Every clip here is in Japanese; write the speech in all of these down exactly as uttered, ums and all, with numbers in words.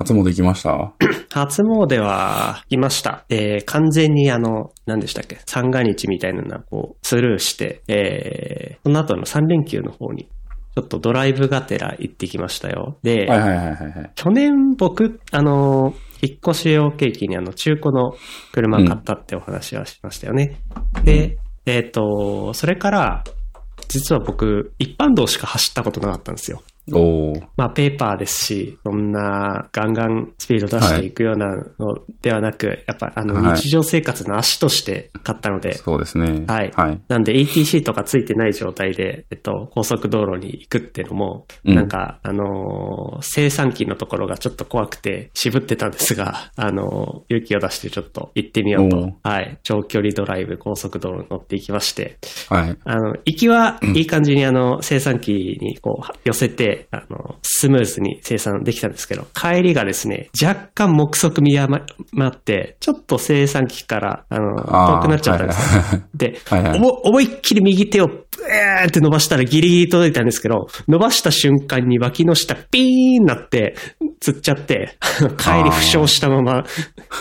初詣行きました初詣は行きました。えー、完全にあの、何でしたっけ、三が日みたいなのはこう、スルーして、えー、その後のさん連休の方に、ちょっとドライブがてら行ってきましたよ。で、はいはいはいはい、去年僕、あの、引っ越しを契機にあの、中古の車を買ったってお話はしましたよね。うん、で、えっと、それから、実は僕、一般道しか走ったことなかったんですよ。おまあ、ペーパーですし、そんなガンガンスピード出していくようなのではなく、はい、やっぱあの日常生活の足として買ったので、はい、そうですね。はい。はい、なんで イーティーシー とかついてない状態で、えっと、高速道路に行くっていうのも、うん、なんか、あのー、生産機のところがちょっと怖くて渋ってたんですが、あのー、勇気を出してちょっと行ってみようと、はい。長距離ドライブ高速道路に乗っていきまして、はい。あの、行きはいい感じにあの、生産機にこう寄せて、あのスムーズに生産できたんですけど、帰りがですね若干目測見誤ってちょっと生産機からあの遠くなっちゃったんです、はい、で、はいはい、思いっきり右手をブーって伸ばしたらギリギリ届いたんですけど、伸ばした瞬間に脇の下ピーンなってつっちゃって帰り負傷したまま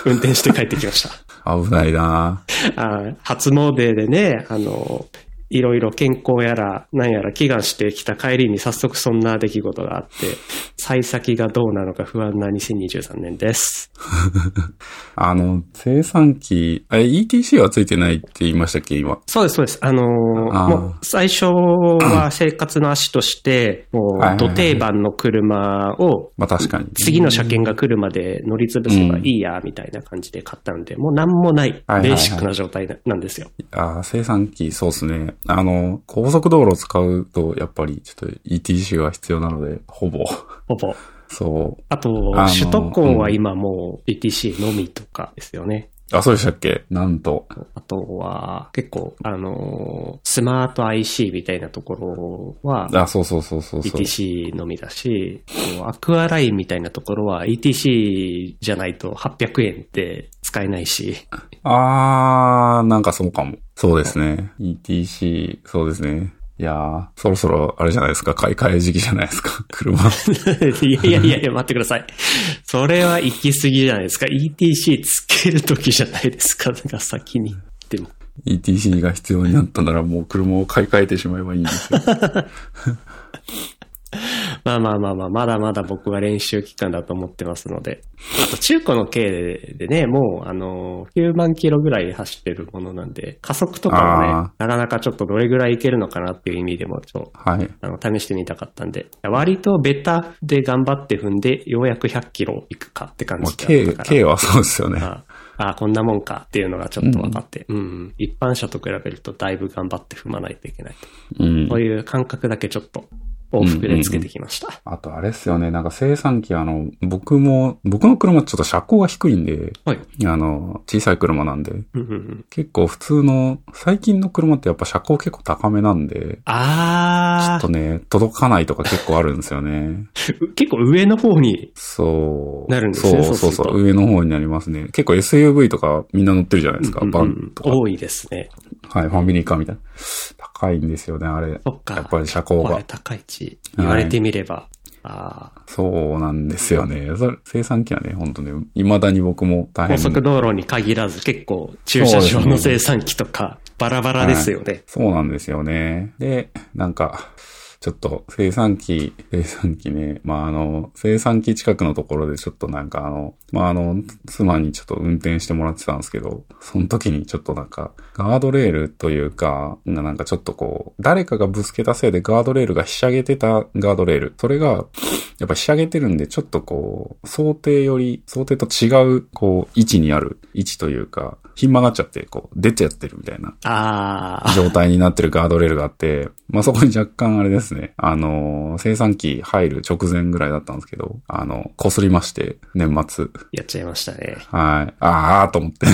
運転して帰ってきました危ないなあ。初詣でね、あのいろいろ健康やら何やら祈願してきた帰りに早速そんな出来事があって、幸先がどうなのか不安なにせんにじゅうさんねんです。あの、生産機、あれ イーティーシー はついてないって言いましたっけ、今。そうです、そうです。あのー、あもう最初は生活の足として、もう、土定番の車を、まあ確かに。次の車検が来るまで乗り潰せばいいや、みたいな感じで買ったので、うん、もう何もない、ベーシックな状態なんですよ。はいはいはい、あ、生産機、そうですね。あの、高速道路を使うと、やっぱり、ちょっと イーティーシー が必要なので、ほぼ。ほぼ。そう。あと、あ首都高は今もう イーティーシー のみとかですよね。うん、あ、そうでしたっけ？なんと。あとは、結構、あの、スマート アイシー みたいなところは、あ、そうそうそうそうそう。イーティーシー のみだし、アクアラインみたいなところは イーティーシー じゃないとはっぴゃくえんって使えないし。あー、なんかそうかも。そうですね。イーティーシー、そうですね。いやー、そろそろ、あれじゃないですか、買い替え時期じゃないですか、車。いやいやいや、待ってください。それは行き過ぎじゃないですか。イーティーシー つける時じゃないですか、なんか先に。でも。イーティーシー が必要になったなら、もう車を買い替えてしまえばいいんですよ。まあまあまあまあ、まだまだ僕は練習期間だと思ってますので。あと中古の軽でね、もうあの、きゅうまんキロぐらい走ってるものなんで、加速とかもね、なかなかちょっとどれぐらいいけるのかなっていう意味でも、ちょっと、はい、あの、試してみたかったんで、割とベタで頑張って踏んで、ようやくひゃっキロいくかって感じで。軽、軽はそうですよね。ああ、こんなもんかっていうのがちょっと分かって、うん、うん、一般車と比べるとだいぶ頑張って踏まないといけないと。うん、そういう感覚だけちょっと。往復でつけてきました、うんうんうん。あとあれっすよね、なんか生産機、あの、僕も、僕の車ちょっと車高が低いんで、はい、あの、小さい車なんで、うんうんうん、結構普通の、最近の車ってやっぱ車高結構高めなんで、あー。ちょっとね、届かないとか結構あるんですよね。結構上の方に。そう。なるんですね。そうそうそう、そう上の方になりますね。結構 エスユーブイ とかみんな乗ってるじゃないですか、うんうんうん、バンとか。多いですね。はい、ファミリーカーみたいな。高いんですよね、あれ。そっか。やっぱり車高が。高い値。言われてみれば。はい、ああ。そうなんですよね。それ生産機はね、本当ね、未だに僕も大変。高速道路に限らず結構駐車場の生産機とかバラバラですよね。はい、そうなんですよね。で、なんか、ちょっと生産機、生産機ね、まあ、あの、生産機近くのところでちょっとなんかあの、まあ、あの、妻にちょっと運転してもらってたんですけど、その時にちょっとなんか、ガードレールというか、なんかちょっとこう、誰かがぶつけたせいでガードレールがひしゃげてたガードレール。それが、やっぱひしゃげてるんで、ちょっとこう、想定より、想定と違う、こう、位置にある、位置というか、ひん曲がっちゃって、こう、出ちゃってるみたいな、状態になってるガードレールがあって、まあ、そこに若干あれです。あの、生産機入る直前ぐらいだったんですけど、あの、擦りまして、年末。やっちゃいましたね。はい。あーと思って。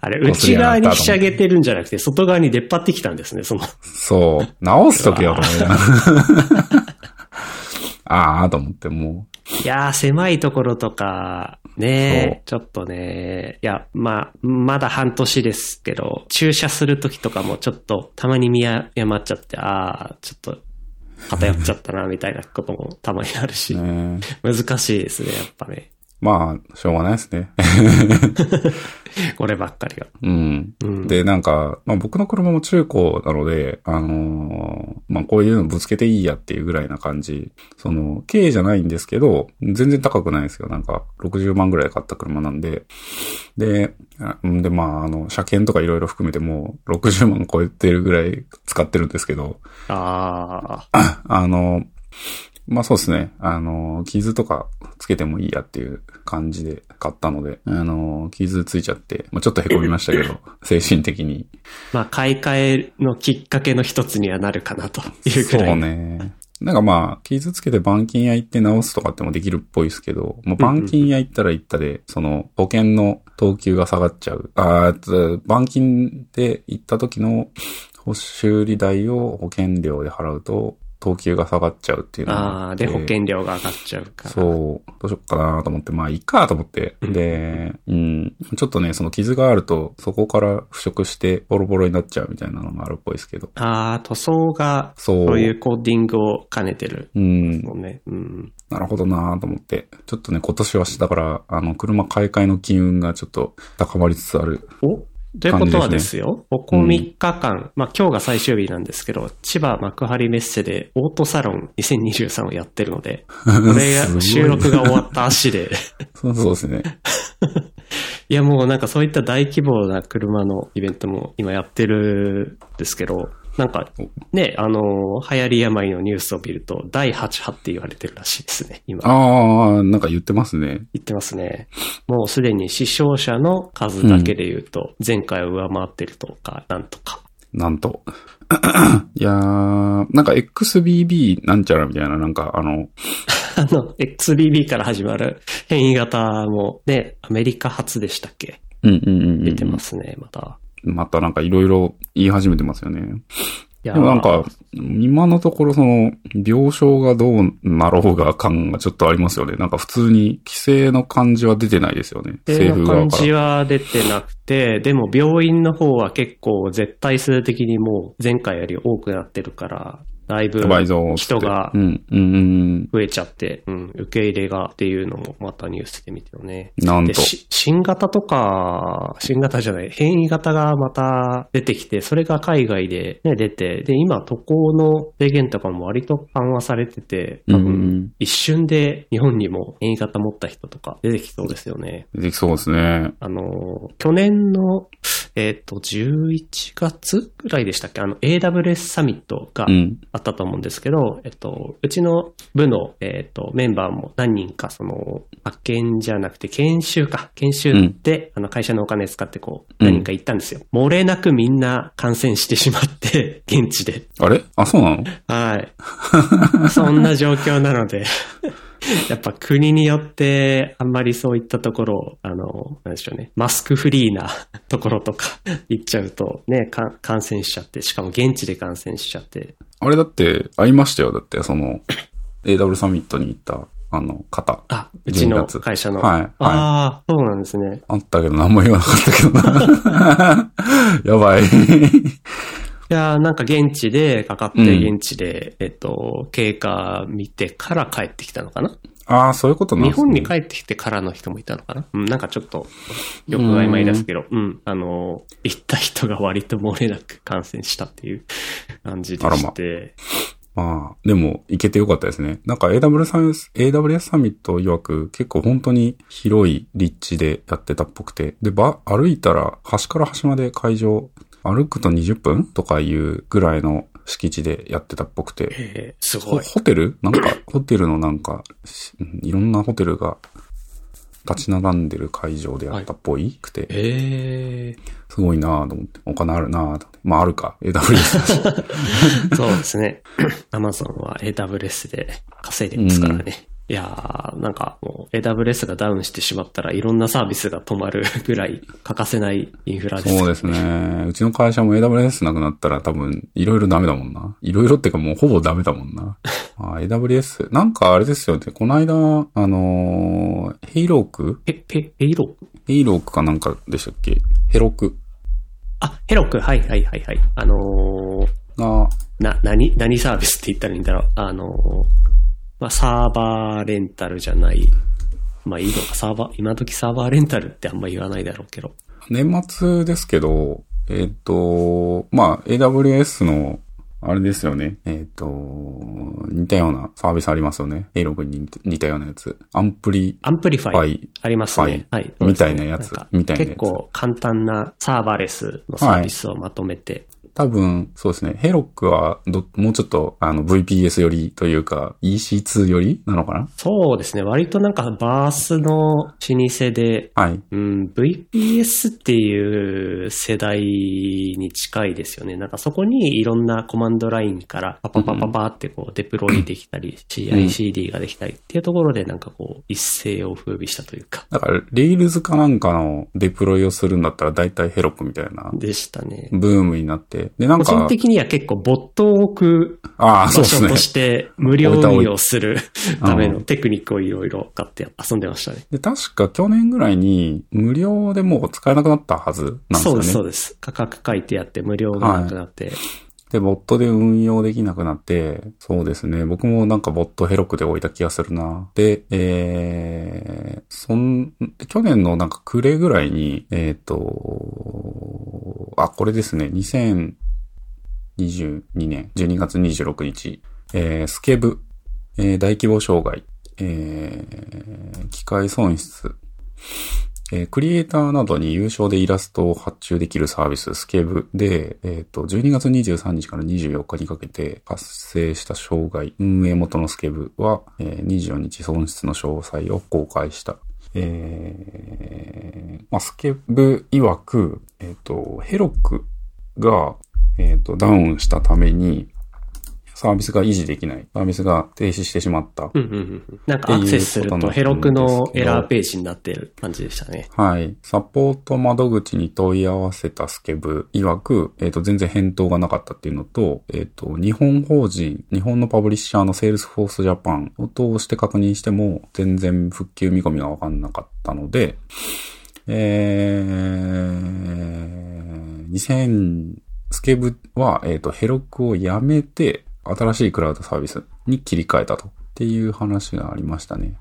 あれ、内側にひしゃげてるんじゃなくて、外側に出っ張ってきたんですね、その。そう。直すときよ、と思って。あーと思って、もう。いやー、狭いところとか、ねえ、ちょっとね、いや、まあ、まだ半年ですけど、駐車するときとかもちょっとたまに見誤っちゃって、ああ、ちょっと偏っちゃったなみたいなこともたまにあるし、ね、難しいですねやっぱね。まあしょうがないですね。こればっかりが。うん。うん、でなんかまあ僕の車も中古なのであのー、まあこういうのぶつけていいやっていうぐらいな感じ。その軽じゃないんですけど全然高くないですよ。なんかろくじゅうまんぐらい買った車なんでででまああの車検とかいろいろ含めてもうろくじゅうまん超えてるぐらい使ってるんですけど。ああ。あのー。まあそうですね。あの、傷とかつけてもいいやっていう感じで買ったので、あの、傷ついちゃって、まあ、ちょっと凹みましたけど、精神的に。まあ買い替えのきっかけの一つにはなるかなというくらい。そうね。なんかまあ、傷つけて板金屋行って直すとかってもできるっぽいですけど、もう板金屋行ったら行ったで、その保険の等級が下がっちゃう。あー、板金で行った時の修理代を保険料で払うと、等級が下がっちゃうっていうのがあって。ああ、で、保険料が上がっちゃうから。そう。どうしよっかなと思って、まあいいかと思って。で、うん。ちょっとね、その傷があると、そこから腐食してボロボロになっちゃうみたいなのがあるっぽいですけど。ああ、塗装が、そう。そういうコーディングを兼ねてる。うん。そうね。うん。なるほどなと思って。ちょっとね、今年はだから、あの、車買い替えの機運がちょっと高まりつつある。お？ということはですよ、すね、ここみっかかん、うん、まあ今日が最終日なんですけど、千葉幕張メッセでオートサロンにせんにじゅうさんをやってるので、これが収録が終わった足で。そうですね。いやもうなんかそういった大規模な車のイベントも今やってるんですけど、なんかね、あの、流行り病のニュースを見ると、だいはち波って言われてるらしいですね、今。ああ、なんか言ってますね。言ってますね。もうすでに死傷者の数だけで言うと、前回を上回ってるとか、なんとか。なんと。いやー、なんか エックスビービー なんちゃらみたいな、なんかあの、あの、エックスビービー から始まる変異型も、ね、アメリカ発でしたっけ？うんうんうんうん。出てますね、また。またなんかいろいろ言い始めてますよね。でもなんか、今のところその、病床がどうなろうが感がちょっとありますよね。なんか普通に規制の感じは出てないですよね。規制の感じは出てなくて、でも病院の方は結構絶対数的にもう前回より多くなってるから、だいぶ人が増えちゃって、うん、受け入れがっていうのもまたニュースで見てよね。なんと新型とか新型じゃない変異型がまた出てきて、それが海外で、ね、出てで今渡航の制限とかも割と緩和されてて、多分一瞬で日本にも変異型持った人とか出てきそうですよね。出てきそうですね。あの去年のえっと、じゅういちがつぐらいでしたっけ？あの、エーダブリューエス サミットがあったと思うんですけど、うん、えっと、うちの部の、えっと、メンバーも何人か、その、派遣じゃなくて、研修か。研修で、うん、あの、会社のお金使って、こう、何人か行ったんですよ。うん、漏れなくみんな感染してしまって、現地で。あれ？あ、そうなの？はい。そんな状況なので。やっぱ国によってあんまりそういったところを、あの、なんでしょうね、マスクフリーなところとか行っちゃうとね、感染しちゃって、しかも現地で感染しちゃって。あれだって、会いましたよ。だって、その、エーダブリュー サミットに行った、あの、方。あ、うちの会社の。はい。はい、ああ、そうなんですね。あったけど、何も言わなかったけどな。やばい。いやーなんか現地でかかって現地で、うん、えっと経過見てから帰ってきたのかな。ああそういうことなんですね。日本に帰ってきてからの人もいたのかな。うん、なんかちょっとよく曖昧ですけど、うん、うん、あの行った人が割と漏れなく感染したっていう感じでして。まあ、でも、行けてよかったですね。なんか エーダブリューエス、エーダブリューエス サミット曰く、結構本当に広い立地でやってたっぽくて。で、ば、歩いたら、端から端まで会場、歩くとにじゅっぷんとかいうぐらいの敷地でやってたっぽくて。えー、すごい。ホテルなんか、ホテルのなんか、いろんなホテルが、立ち並んでる会場であったっぽいくて、はいえー、すごいなぁと思って、お金あるなぁと。まああるか、エーダブリューエス だし。そうですね。Amazon は エーダブリューエス で稼いでますからね。うんいやー、なんかもう エーダブリューエス がダウンしてしまったらいろんなサービスが止まるぐらい欠かせないインフラですね。そうですね。うちの会社も エーダブリューエス なくなったら多分いろいろダメだもんな。いろいろってかもうほぼダメだもんな。あ エーダブリューエス、なんかあれですよね。この間、あのー、Heroku？ へ、へ、Heroku？ Heroku かなんかでしたっけ？Heroku。あ、Heroku、はいはいはいはい。あのー、あな何何サービスって言ったらいいんだろう、あの、まあ、サーバーレンタルじゃない、まあいいのか、サーバー、今時サーバーレンタルってあんま言わないだろうけど。年末ですけど、えっ、ー、と、まあ エーダブリューエス のあれですよね。えっ、ー、と、似たようなサービスありますよね。エーシー に似たようなやつ。アンプリ。アンプリファイ。ありますね。はい。みたいなやつ。みたいなやつ。結構簡単なサーバーレスのサービスをまとめて。はい多分、そうですね。Heroku はど、もうちょっと、あの、ブイピーエス よりというか、イーシーツー よりなのかな？そうですね。割となんか、バースの老舗で、はい。うん、ブイピーエス っていう世代に近いですよね。なんかそこにいろんなコマンドラインから、パパパパパってこう、デプロイできたり、シーアイシーディー ができたりっていうところで、なんかこう、一世を風靡したというか。だから、Rails かなんかのデプロイをするんだったら、だいたい Heroku みたいな。でしたね。ブームになって、でなんか個人的には結構ボットを置く場所として無料運用するためのテクニックをいろいろ買って遊んでましたね。で確か去年ぐらいに無料でもう使えなくなったはずなんですよね。そうですそうです。価格書いてやって無料がなくなって、はい、でボットで運用できなくなって、そうですね。僕もなんかボットHerokuで置いた気がするな。で、えー、そん去年のなんか暮れぐらいにえっと。あ、これですね。にせんにじゅうにねんじゅうにがつにじゅうろくにち、えー、スケブ、えー、大規模障害、えー、機械損失、えー、クリエイターなどに有償でイラストを発注できるサービス、スケブで、えーと、じゅうにがつにじゅうさんにちからにじゅうよっかにかけて発生した障害、運営元のスケブは、えー、にじゅうよっか損失の詳細を公開した。えー、まあ、スケブ曰く、えっ、ー、と、Herokuが、えっ、ー、と、ダウンしたために、サービスが維持できない。サービスが停止してしまった。うんうんうん。なんかアクセスするとHerokuのエラーページになっている感じでしたね。はい。サポート窓口に問い合わせたスケブ曰く、えっ、ー、と、全然返答がなかったっていうのと、えっ、ー、と、日本法人、日本のパブリッシャーのセールスフォースジャパンを通して確認しても、全然復旧見込みがわかんなかったので、えー、にせん、スケブは、えっ、ー、と、Herokuをやめて、新しいクラウドサービスに切り替えたとっていう話がありましたね。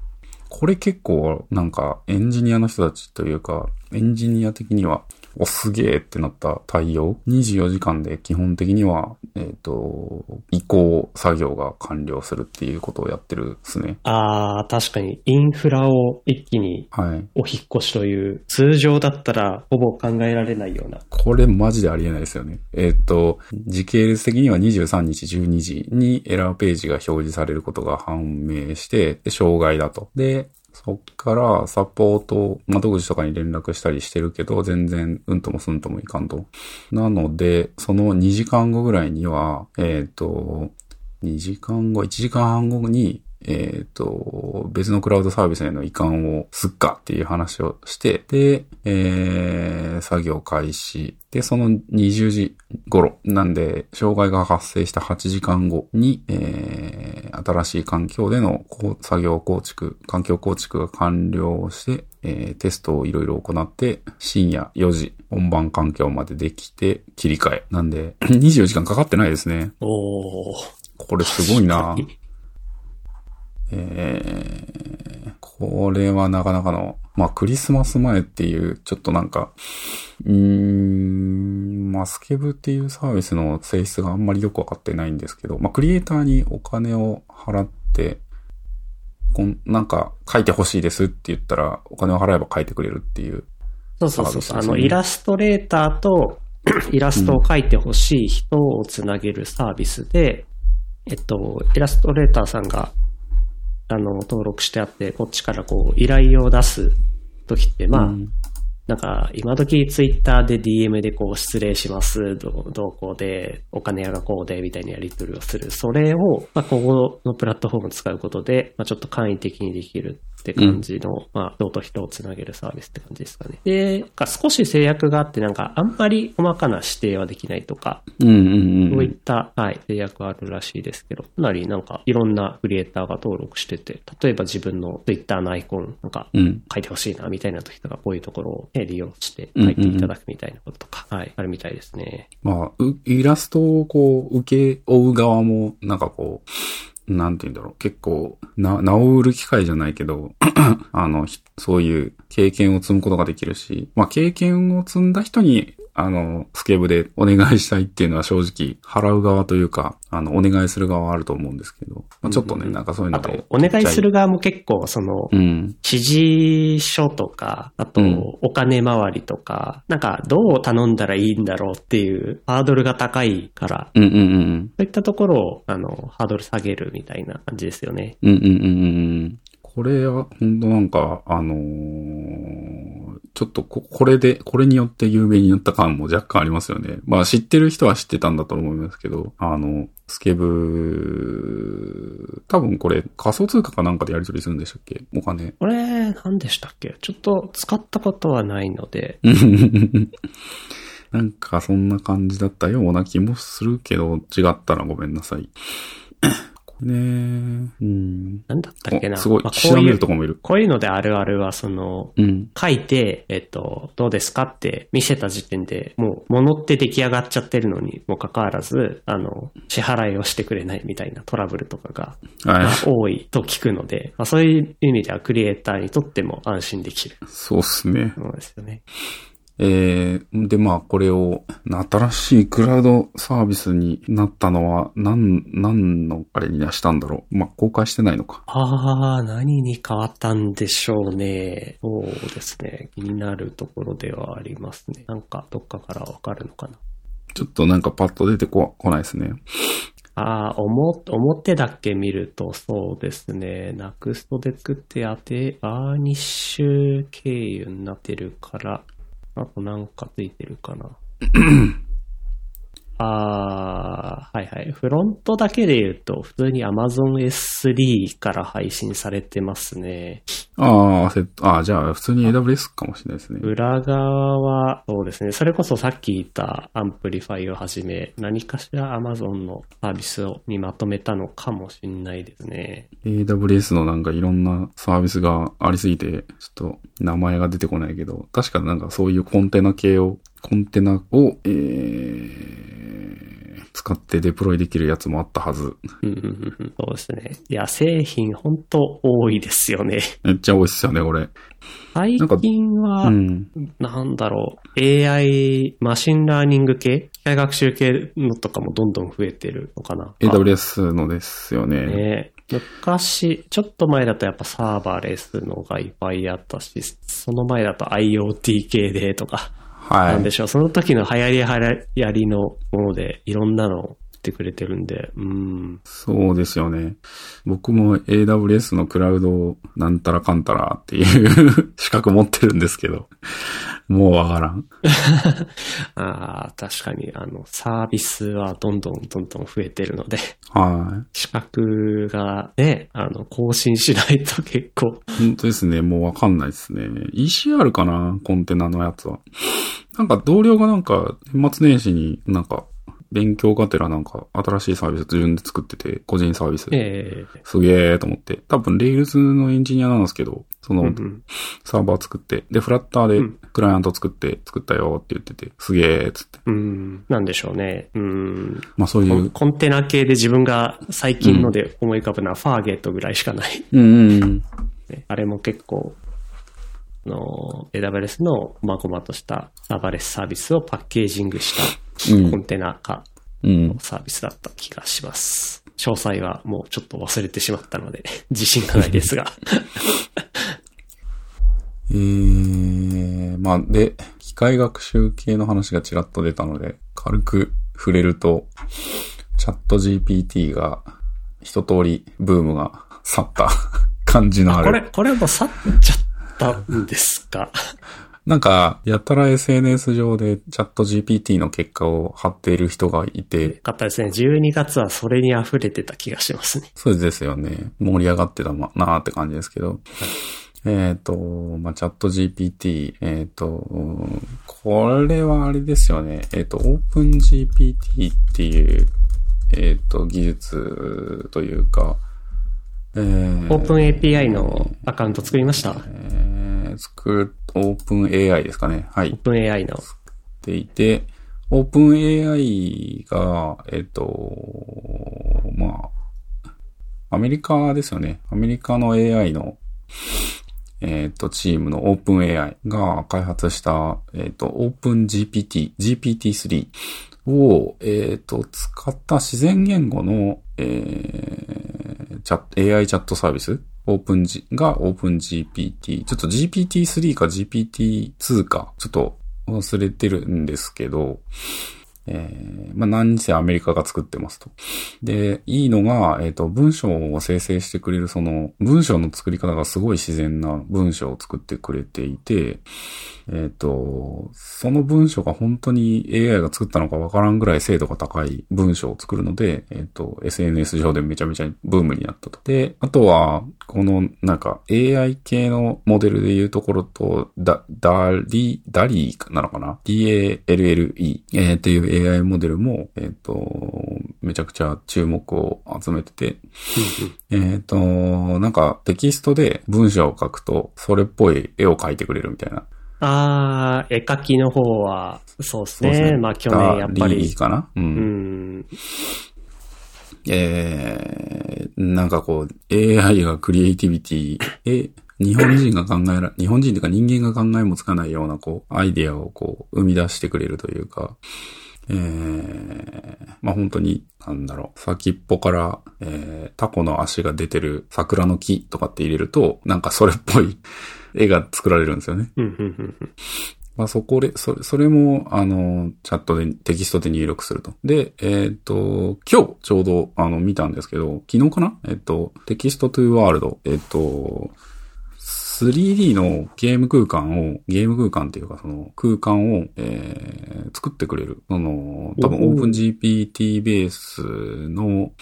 これ結構なんかエンジニアの人たちというかエンジニア的にはおすげーってなった対応。にじゅうよじかんで基本的にはえっと移行作業が完了するっていうことをやってるですね。ああ確かにインフラを一気にお引っ越しという、はい、通常だったらほぼ考えられないような。これマジでありえないですよね。えっと時系列的にはにじゅうさんにちじゅうにじにエラーページが表示されることが判明してで障害だとで。そっからサポート窓口とかに連絡したりしてるけど全然うんともすんともいかんと。なのでそのにじかんごぐらいにはえっとにじかんごいちじかんはんごにえっと別のクラウドサービスへの移管をすっかっていう話をしてでえー作業開始でそのにじゅうじごろなんで障害が発生したはちじかんごにえー新しい環境での作業構築環境構築が完了してえーテストをいろいろ行って深夜よじ本番環境までできて切り替えなんでにじゅうよじかんかかってないですね。おーこれすごいな。えー、これはなかなかの、まあクリスマス前っていう、ちょっとなんか、うーん、まあスケブっていうサービスの性質があんまりよくわかってないんですけど、まあクリエイターにお金を払って、こんなんか書いてほしいですって言ったら、お金を払えば書いてくれるっていうサービスですね。そうそうそう。あのイラストレーターとイラストを書いてほしい人をつなげるサービスで、うん、えっと、イラストレーターさんが、あの登録してあってこっちからこう依頼を出すときってまあ、うん、なんか今時ツイッターで ディーエム でこう失礼しますどうこうでお金がこうでみたいなやり取りをするそれをまあここのプラットフォームを使うことでまあちょっと簡易的にできるって感じの、うん、まあ、人と人をつなげるサービスって感じですかね。で、なんか少し制約があって、なんかあんまり細かな指定はできないとか、うんうんうん、そういった、はい、制約はあるらしいですけど、かなりなんかいろんなクリエイターが登録してて、例えば自分の Twitter のアイコンなんか書いてほしいなみたいな時とか、こういうところを、ね、利用して書いていただくみたいなこととか、うんうんうん、はい、あるみたいですね。まあ、イラストをこう受け負う側もなんかこう、なんて言うんだろう。結構、な、名を売る機会じゃないけど、あの、そういう経験を積むことができるし、まあ経験を積んだ人に、あの、スケブでお願いしたいっていうのは正直、払う側というか、あの、お願いする側はあると思うんですけど、まあ、ちょっとね、うんうん、なんかそういうので。あと、お願いする側も結構、その、うん、指示書とか、あと、お金回りとか、うん、なんか、どう頼んだらいいんだろうっていう、ハードルが高いから、うんうんうん、そういったところを、あの、ハードル下げるみたいな感じですよね。うんうんうんうん。これは、ほんとなんか、あのー、ちょっとこ、これで、これによって有名になった感も若干ありますよね。まあ、知ってる人は知ってたんだと思いますけど、あの、スケブ、多分これ、仮想通貨かなんかでやり取りするんでしたっけ？お金。これ、なんでしたっけ？ちょっと使ったことはないので。なんか、そんな感じだったような気もするけど、違ったらごめんなさい。ねえ、うん。なんだったっけな。すごい、まあ、こういう、とこもいる。こういうのであるあるは、その、うん、書いて、えっと、どうですかって見せた時点で、もう、物って出来上がっちゃってるのにもかかわらず、あの、支払いをしてくれないみたいなトラブルとかが、まあ、多いと聞くので、まあ、そういう意味ではクリエイターにとっても安心できる。そうですね。そうですよね。えー、で、まあ、これを、新しいクラウドサービスになったのは、なん、なんの、あれにしたんだろう。まあ、公開してないのか。ああ、何に変わったんでしょうね。そうですね。気になるところではありますね。なんか、どっかからわかるのかな。ちょっとなんかパッと出てこ、こないですね。ああ、表だけ見るとそうですね。ナクストで作ってあて、バーニッシュ経由になってるから、あとなんかついてるかな。あー、はいはい。フロントだけで言うと、普通に Amazon エススリー から配信されてますね。あー、あー、じゃあ普通に エーダブリューエス かもしれないですね。裏側は、そうですね。それこそさっき言ったアンプリファイをはじめ、何かしら Amazon のサービスをにまとめたのかもしれないですね。エーダブリューエス のなんかいろんなサービスがありすぎて、ちょっと名前が出てこないけど、確かなんかそういうコンテナ系を、コンテナを、えー、使ってデプロイできるやつもあったはず。そうですね。いや、製品ほんと多いですよね。めっちゃ多いっすよね、これ。最近は、なんか、うん、なんだろう、エーアイ、マシンラーニング系？機械学習系のとかもどんどん増えてるのかな。エーダブリューエス のですよね。ね、昔、ちょっと前だとやっぱサーバーレスのがいっぱいあったし、その前だと IoT 系でとか、はい、なんでしょう。その時の流行り流行りのものでいろんなのを売ってくれてるんで、うーん。そうですよね。僕も エーダブリューエス のクラウドなんたらかんたらっていう資格持ってるんですけど、もうわからん。ああ、確かにあのサービスはどんどんどんどん増えてるので、はい。資格がね、あの更新しないと結構。本当ですね。もうわかんないですね。イーシーアール かな、コンテナのやつは。なんか同僚がなんか年末年始になんか勉強がてらなんか新しいサービス自分で作ってて、個人サービス、えー、すげーと思って、多分レイルズのエンジニアなんですけど、そのサーバー作ってでフラッターでクライアント作って作ったよって言ってて、すげーっつって、うん、なんでしょうね、うん、まあそういうコンテナ系で自分が最近ので思い浮かぶのはファーゲートぐらいしかない、うんうんうん、あれも結構の エーダブリューエス の細々としたサーバーレスサービスをパッケージングしたコンテナ化のサービスだった気がします。うんうん、詳細はもうちょっと忘れてしまったので自信がないですが、えー。まあで、機械学習系の話がちらっと出たので軽く触れると、チャット ジーピーティー が一通りブームが去った感じのある。あ、これこれも去っちゃった。なんですか。なんかやたら エスエヌエス 上でチャット ジーピーティー の結果を貼っている人がいて、よかったですね。じゅうにがつはそれに溢れてた気がしますね。そうですよね。盛り上がってたなーって感じですけど、はい、えっと、まあ、チャット ジーピーティー、えっと、これはあれですよね。えっと、オープン ジーピーティー っていう、えっと、技術というか、えー、オープン エーピーアイ のアカウント作りました。えー、作る、オープン エーアイ ですかね。はい。オープン エーアイ の。作っていて、オープン エーアイ が、えっと、まあ、アメリカですよね。アメリカの エーアイ の、えっと、チームのオープン エーアイ が開発した、えっと、オープン ジーピーティー、ジーピーティースリー を、えっと、使った自然言語の、えー、チャット、エーアイ チャットサービスオープン G が OpenGPT。ちょっと ジーピーティースリー か ジーピーティーツー か、ちょっと忘れてるんですけど、えー、まあ、何せアメリカが作ってますと。で、いいのが、えっと、文章を生成してくれる、その、文章の作り方がすごい自然な文章を作ってくれていて、えっと、その文章が本当に エーアイ が作ったのかわからんぐらい精度が高い文章を作るので、えっと、エスエヌエス 上でめちゃめちゃブームになったと。で、あとは、この、なんか、エーアイ 系のモデルでいうところと、だ、ダリ、ダリーなのかな？ ディーエーエルエルイー、えー、っていうエーアイ モデルも、えっと、めちゃくちゃ注目を集めてて、えっと、なんかテキストで文章を書くと、それっぽい絵を描いてくれるみたいな。あー、絵描きの方は、そうですね。そうですね。まあ去年やっぱり。リーかな？うん。うんえー、なんかこう、エーアイ がクリエイティビティ、え、日本人が考えら、日本人というか人間が考えもつかないようなこう、アイデアをこう、生み出してくれるというか、えー、まあ、本当に、なんだろう、先っぽから、えー、タコの足が出てる桜の木とかって入れると、なんかそれっぽい絵が作られるんですよね。まあ、そこで、それ、それも、あの、チャットで、テキストで入力すると。で、えっ、ー、と、今日、ちょうど、あの、見たんですけど、昨日かなえっ、ー、と、テキストトゥーワールド、えっ、ー、と、スリーディー のゲーム空間を、ゲーム空間っていうかその空間を、えー、作ってくれる。その、多分 OpenGPT ベースの、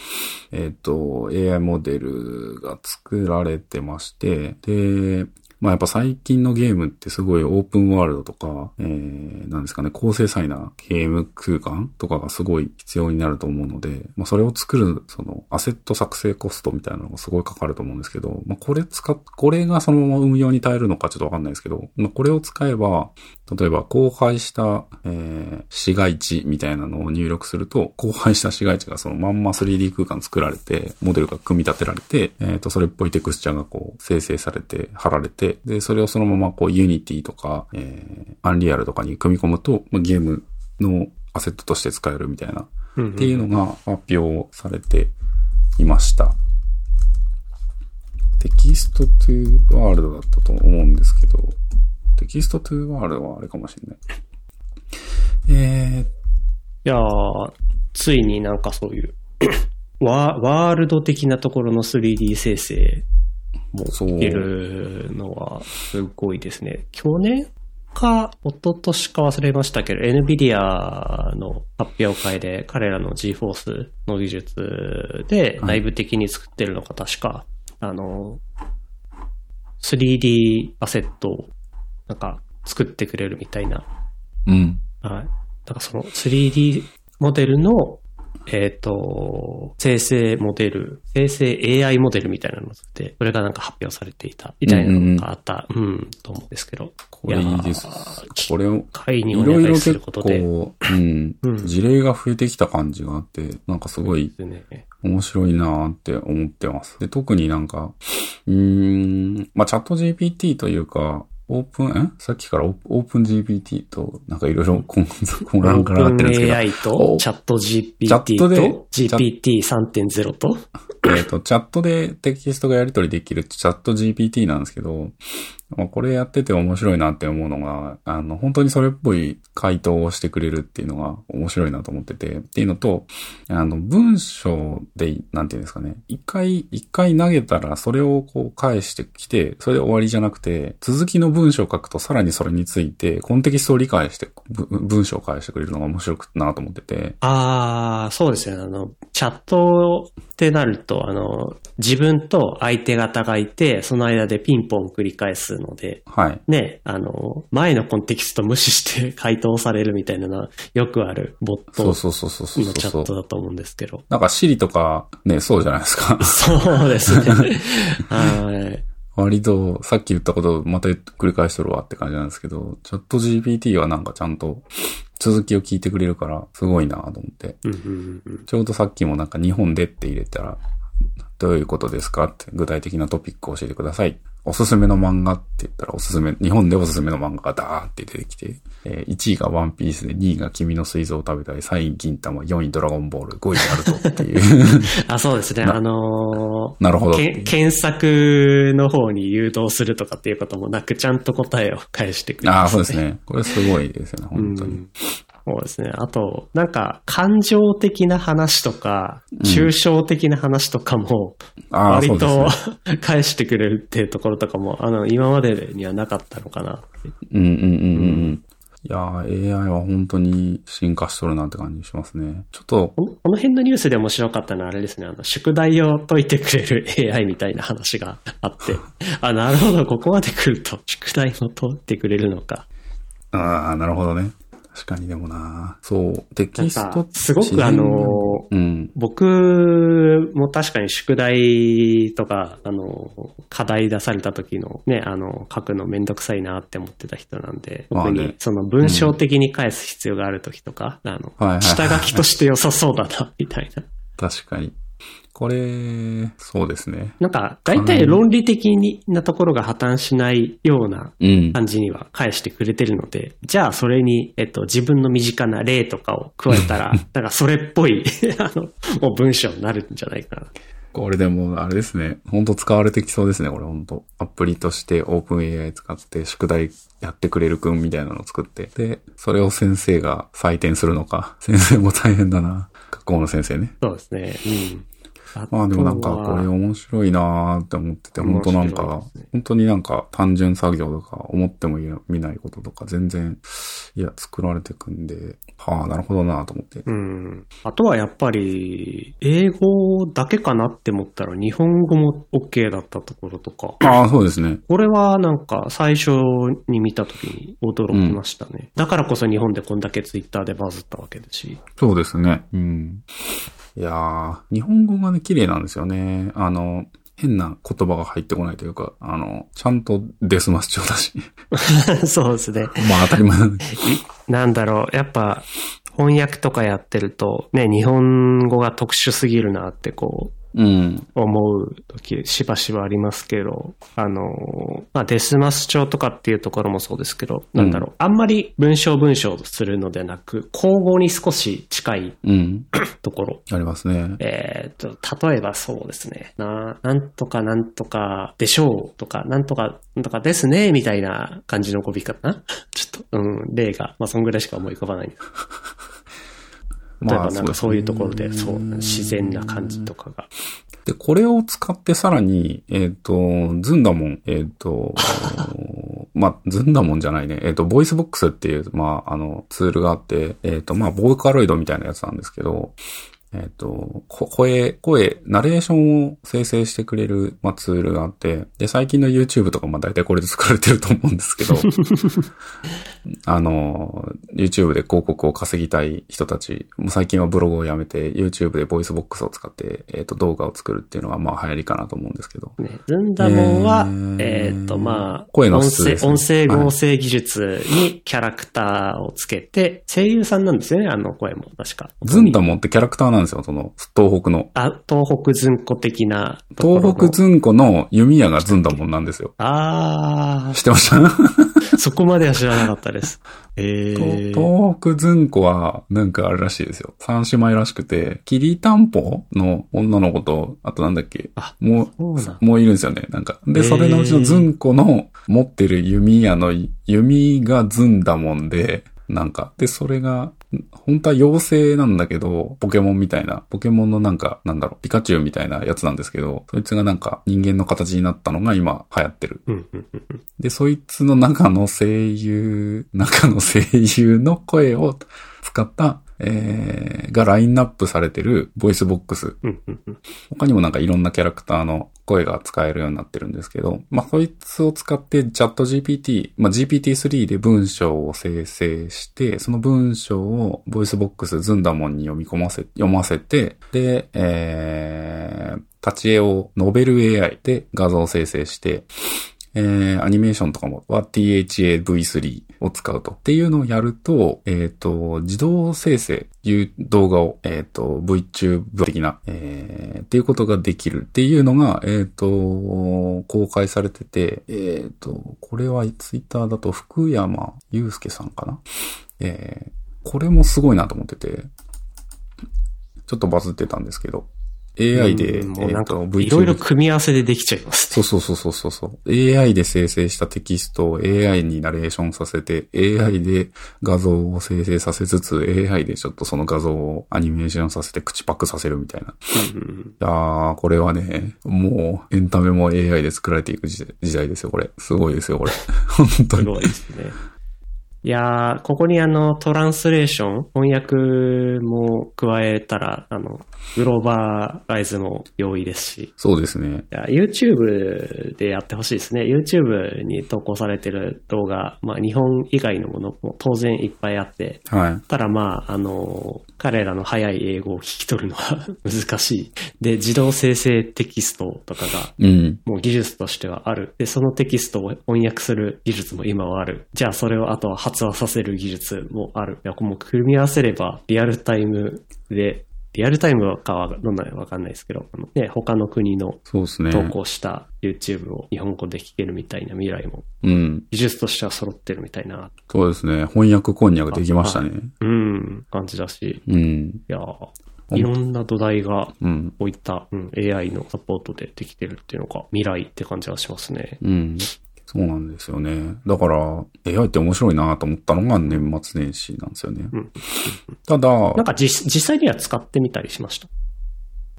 えっと、エーアイ モデルが作られてまして、で、まあやっぱ最近のゲームってすごいオープンワールドとか、えー、なんですかね、高精細なゲーム空間とかがすごい必要になると思うので、まあそれを作る、その、アセット作成コストみたいなのがすごいかかると思うんですけど、まあこれ使っ、これがそのまま運用に耐えるのかちょっとわかんないですけど、まあこれを使えば、例えば荒廃した、えー、市街地みたいなのを入力すると、荒廃した市街地がそのまんま スリーディー 空間作られて、モデルが組み立てられて、えっと、それっぽいテクスチャーがこう、生成されて、貼られて、で、それをそのままこう Unity とか、えー、Unreal とかに組み込むと、まあ、ゲームのアセットとして使えるみたいな、うんうん、っていうのが発表されていました。テキストトゥーワールドだったと思うんですけど、テキストトゥーワールドはあれかもしれない。えー、いやー、ついになんかそういうワ、ワールド的なところの スリーディー 生成、もういけるのはすごいですね。去年か一昨年か忘れましたけど、エヌビディア の発表会で彼らの GeForce の技術で内部的に作ってるのか確か、はい、あの スリーディー アセットをなんか作ってくれるみたいな。うん。はい。だからその スリーディー モデルのえっ、ー、と、生成モデル、生成 エーアイ モデルみたいなのって、それがなんか発表されていた、みたいなのがあった、うん、うんうん、と思うんですけど。これいいです。これを、いろいろ結構、うん、事例が増えてきた感じがあって、なんかすごい、面白いなーって思ってます。で、特になんか、うーん、まあ、チャット ジーピーティー というか、オープン、んさっきからオープン ジーピーティー と、なんかいろいろ混乱からなってるんですけど。エーアイ と、チャット ジーピーティー と、ジーピーティースリーてんゼロ と。えっと、チャットでテキストがやり取りできるチャット ジーピーティー なんですけど、これやってて面白いなって思うのが、あの、本当にそれっぽい回答をしてくれるっていうのが面白いなと思ってて、っていうのと、あの、文章で、なんていうんですかね、一回、一回投げたらそれをこう返してきて、それで終わりじゃなくて、続きの文文章を書くとさらにそれについてコンテキストを理解して文章を返してくれるのが面白くなと思ってて。ああ、そうですよね。あの、チャットってなると、あの、自分と相手方がいて、その間でピンポン繰り返すので、はい。ね、あの、前のコンテキスト無視して回答されるみたいなのはよくあるボットのチャットだと思うんですけど。なんか Siri とかね、そうじゃないですか。そうですね。はい。割とさっき言ったことをまた繰り返しとるわって感じなんですけど、チャット ジーピーティー はなんかちゃんと続きを聞いてくれるからすごいなと思って、うんうんうん、ちょうどさっきもなんか日本でって入れたらどういうことですかって具体的なトピックを教えてください、おすすめの漫画って言ったらおすすめ、日本でおすすめの漫画がダーって出てきて、えー、いちいがワンピースでにいが君の膵臓を食べたり、さんい銀魂、よんいドラゴンボール、ごいナルトっていうあ、そうですね、あのー、なるほど、検索の方に誘導するとかっていうこともなくちゃんと答えを返してくれる、ね、ああ、そうですね、これすごいですよね本当に、うんそうですね。あと、なんか、感情的な話とか、抽象的な話とかも、割と、うんね、返してくれるっていうところとかも、あの、今までにはなかったのかな。うんうんうんうん。いやー、エーアイ は本当に進化しとるなって感じしますね。ちょっと。この辺のニュースで面白かったのはあれですね。あの、宿題を解いてくれる エーアイ みたいな話があって。あ、なるほど、ここまで来ると、宿題を解いてくれるのか。あー、なるほどね。確かにでもなそう、テキストすごくあの、うん、僕も確かに宿題とか、あの、課題出された時のね、あの、書くのめんどくさいなって思ってた人なんで、特にその文章的に返す必要がある時とか、あの、下書きとして良さそうだな、みたいな。確かに。これ、そうですね。なんか、大体論理的なところが破綻しないような感じには返してくれてるので、うん、じゃあそれに、えっと、自分の身近な例とかを加えたら、なんかそれっぽいあのもう文章になるんじゃないかな。これでも、あれですね。ほんと使われてきそうですね、これほんと。アプリとしてオープン エーアイ 使って宿題やってくれるくんみたいなのを作って。で、それを先生が採点するのか。先生も大変だな。学校の先生ね。そうですね。うん。まあでもなんかこれ面白いなーって思ってて、本当なんか、本当になんか単純作業とか思っても見ないこととか全然、いや、作られてくんで、はあ、なるほどなーと思って。うん。あとはやっぱり、英語だけかなって思ったら日本語も OK だったところとか。ああ、そうですね。これはなんか最初に見たときに驚きましたね、うん。だからこそ日本でこんだけツイッターでバズったわけですし。そうですね。うん。いやー、日本語がね、綺麗なんですよね。あの、変な言葉が入ってこないというか、あの、ちゃんとデスマス調だし。そうですね。まあ当たり前なんだけど。なんだろう、やっぱ、翻訳とかやってると、ね、日本語が特殊すぎるなってこう、うん、思う時しばしばありますけど、あの、まあ、デスマス調とかっていうところもそうですけど、なんだろう、うん、あんまり文章文章するのでなく、口語に少し近い、うん、ところ。ありますね。えーと、例えばそうですね。な、なんとかなんとかでしょうとか、なんとかなんとかですね、みたいな感じの語尾かな。ちょっと、うん、例が、まあ、そんぐらいしか思い浮かばない。例えばなんかそういうところで、まあ、そうですね、そう、自然な感じとかが。で、これを使ってさらに、えっ、ー、と、ズンダモン、えっ、ー、と、まあ、ズンダモンじゃないね、えっ、ー、と、ボイスボックスっていう、まあ、あの、ツールがあって、えっ、ー、と、まあ、ボーカロイドみたいなやつなんですけど、えっ、ー、と、声、声、ナレーションを生成してくれる、まあ、ツールがあって、で、最近の YouTube とか、ま、大体これで作られてると思うんですけど、あの、YouTube で広告を稼ぎたい人たち、もう最近はブログをやめて、YouTube でボイスボックスを使って、えっ、ー、と、動画を作るっていうのが、ま、流行りかなと思うんですけど。ね、ずんだもんは、えっ、ーえー、と、まあ、声の質です、ね、音声、音声合成技術にキャラクターをつけて、はい、声優さんなんですよね、あの声も、確か。ずんだもんってキャラクターなんですよ、その、東北の。あ、東北ずんこ的な。東北ずんこの弓矢がずんだもんなんですよ。ああ。知ってましたそこまでは知らなかったです。えー、東北ずんこは、なんかあれらしいですよ。三姉妹らしくて、きりたんぽの女の子と、あとなんだっけ、あ、もう、もういるんですよね、なんか。で、それのうちのずんこの持ってる弓矢の弓がずんだもんで、なんか。で、それが、本当は妖精なんだけど、ポケモンみたいな、ポケモンのなんか、なんだろう、ピカチュウみたいなやつなんですけど、そいつがなんか人間の形になったのが今流行ってる。で、そいつの中の声優、中の声優の声を使った、えー、がラインナップされてるボイスボックス。他にもなんかいろんなキャラクターの声が使えるようになってるんですけど、まあ、そいつを使ってチャット ジーピーティー、まあ、ジーピーティースリー で文章を生成して、その文章をボイスボックスズンダモンに読み込ませ、読ませて、で、えー、立ち絵をノベル エーアイ で画像生成して、えー、アニメーションとかもは ティーエイチエーブイスリー を使うと。っていうのをやると、えっ、ー、と、自動生成いう動画を、えっ、ー、と、VTuber 的な、えー、っていうことができるっていうのが、えっ、ー、と、公開されてて、えっ、ー、と、これはツイッターだと福山雄介さんかな、えー、これもすごいなと思ってて、ちょっとバズってたんですけど、エーアイ で、えっと、いろいろ組み合わせでできちゃいます、ね。そうそうそうそうそう。エーアイ で生成したテキストを エーアイ にナレーションさせて、エーアイ で画像を生成させつつ、エーアイ でちょっとその画像をアニメーションさせて口パクさせるみたいな。ああ、これはね、もうエンタメも エーアイ で作られていく時代ですよ、これ。すごいですよ、これ。本当に。すごいですね。いやー、ここにあの、トランスレーション、翻訳も加えたら、あの、グローバーライズも容易ですし。そうですね。YouTube でやってほしいですね。YouTube に投稿されてる動画、まあ日本以外のものも当然いっぱいあって。はい。ただまあ、あの、彼らの早い英語を聞き取るのは難しい。で、自動生成テキストとかが、うん。もう技術としてはある。で、そのテキストを翻訳する技術も今はある。じゃあそれをあとは発話させる技術もある。いや、もう組み合わせればリアルタイムで、リアルタイムかはどんなのかわかんないですけど、あのね、他の国の投稿した YouTube を日本語で聞けるみたいな未来も、うん、技術としては揃ってるみたいな。そうですね。翻訳こんにゃくできましたね。うん、感じだし。うん。いやー。いろんな土台が置いた、うんうん、エーアイ のサポートでできてるっていうのが未来って感じはしますね。うん。そうなんですよね。だから、エーアイ って面白いなと思ったのが年末年始なんですよね。うん、ただ、なんか 実, 実際には使ってみたりしました。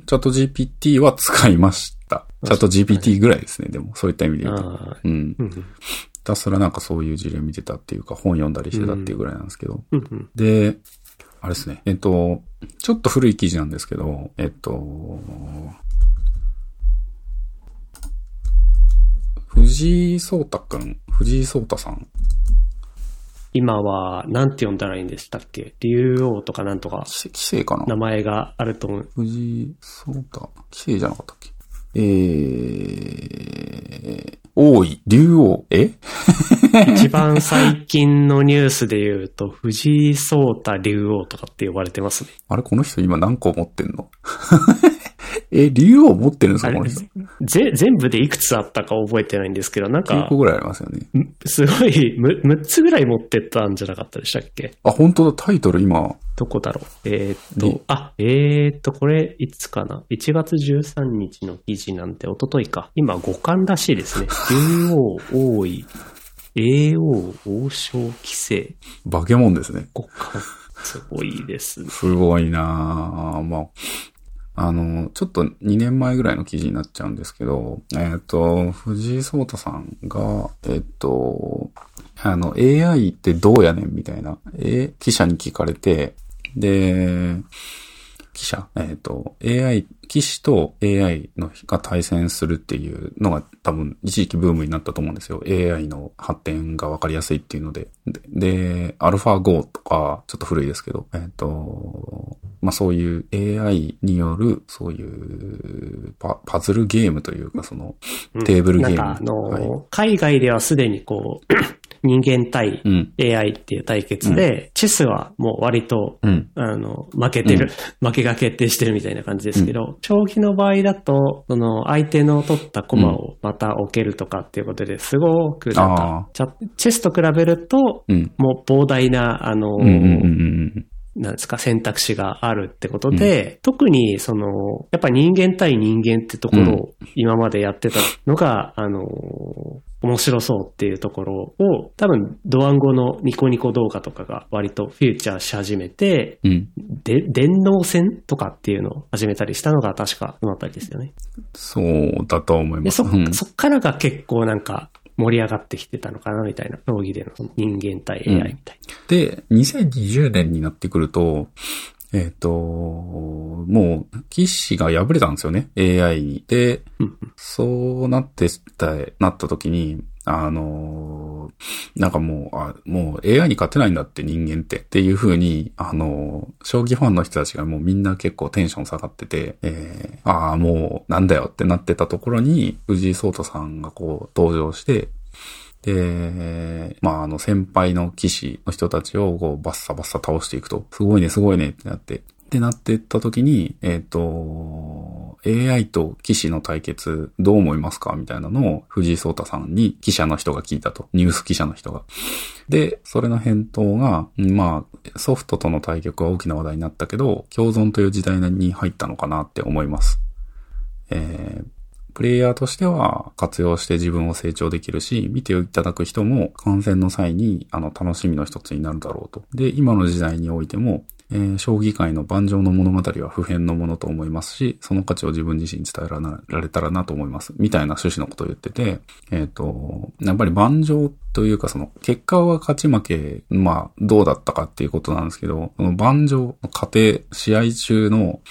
チャット ジーピーティー は使いました。チャット ジーピーティー ぐらいですね、はい、でも、そういった意味で言うと。うん。ひたすらなんかそういう事例見てたっていうか、本読んだりしてたっていうぐらいなんですけど。うんうん、で、あれですね、えっと、ちょっと古い記事なんですけど、えっと、藤井聡太くん、藤井聡太さん。今は、なんて呼んだらいいんでしたっけ？竜王とかなんとか。棋聖かな？名前があると思う。藤井聡太、棋聖じゃなかったっけ？えー、王位、竜王、え一番最近のニュースで言うと、藤井聡太竜王とかって呼ばれてますね。あれ、この人今何個持ってんの？え、竜王持ってるんですか、この人。ぜ、全部でいくつあったか覚えてないんですけど、なんか。きゅうこぐらいありますよね。すごい、む、むっつぐらい持ってったんじゃなかったでしたっけ？あ、本当だ、タイトル今。どこだろう。えー、っと、あ、えー、っと、これ、いつかな。いちがつじゅうさんにちの記事なんて、おとといか。今、五冠らしいですね。竜王、王位、叡王、王将、棋聖。化け物ですね。五冠。すごいですね。すごいなぁ。まあ。あの、ちょっとにねんまえぐらいの記事になっちゃうんですけど、えっ、ー、と、藤井聡太さんが、えっ、ー、と、あの、エーアイ ってどうやねんみたいな、えー、記者に聞かれて、で、記者、えっ、ー、と、エーアイ、棋士と エーアイ のが対戦するっていうのが多分一時期ブームになったと思うんですよ。エーアイ の発展がわかりやすいっていうので。で、でアルファ ゴー とか、ちょっと古いですけど、えっ、ー、と、まあ、そういう エーアイ による、そういうパ、パズルゲームというか、その、テーブルゲーム。うん、なんかあのーはい、海外ではすでにこう、人間対 エーアイ っていう対決で、うん、チェスはもう割と、うん、あの、負けてる、うん、負けが決定してるみたいな感じですけど、うん、将棋の場合だと、その、相手の取った駒をまた置けるとかっていうことですごく、なんか、チェスと比べると、うん、もう膨大な、あのー、うんうんうんうんなんですか選択肢があるってことで、うん、特にそのやっぱ人間対人間ってところを今までやってたのが、うん、あの面白そうっていうところを多分ドワンゴのニコニコ動画とかが割とフィーチャーし始めて、うん、で電脳戦とかっていうのを始めたりしたのが確かそのあたりですよね。そうだと思います。でそ、そっからが結構なんか。盛り上がってきてたのかなみたいな、競技で の, その人間対 エーアイ みたいな、うん、でにせんにじゅうねんになってくるとえっ、ー、ともう岸が敗れたんですよね エーアイ に。で、うん、そうなってたなった時にあのー、なんかもう、あ、もう エーアイ に勝てないんだって人間ってっていう風に、あのー、将棋ファンの人たちがもうみんな結構テンション下がってて、えー、ああ、もうなんだよってなってたところに、藤井聡太さんがこう登場して、で、まあ、あの先輩の棋士の人たちをこうバッサバッサ倒していくと、すごいね、すごいねってなって、ってなってった時に、えっと、エーアイ と棋士の対決どう思いますかみたいなのを藤井聡太さんに記者の人が聞いたと。ニュース記者の人が。で、それの返答が、まあ、ソフトとの対局は大きな話題になったけど、共存という時代に入ったのかなって思います。えープレイヤーとしては活用して自分を成長できるし、見ていただく人も観戦の際にあの楽しみの一つになるだろうと。で、今の時代においても、えー、将棋界の盤上の物語は普遍のものと思いますし、その価値を自分自身に伝えられたらなと思います。みたいな趣旨のことを言ってて、えっと、やっぱり盤上というかその結果は勝ち負け、まあどうだったかっていうことなんですけど、その盤上の過程、試合中の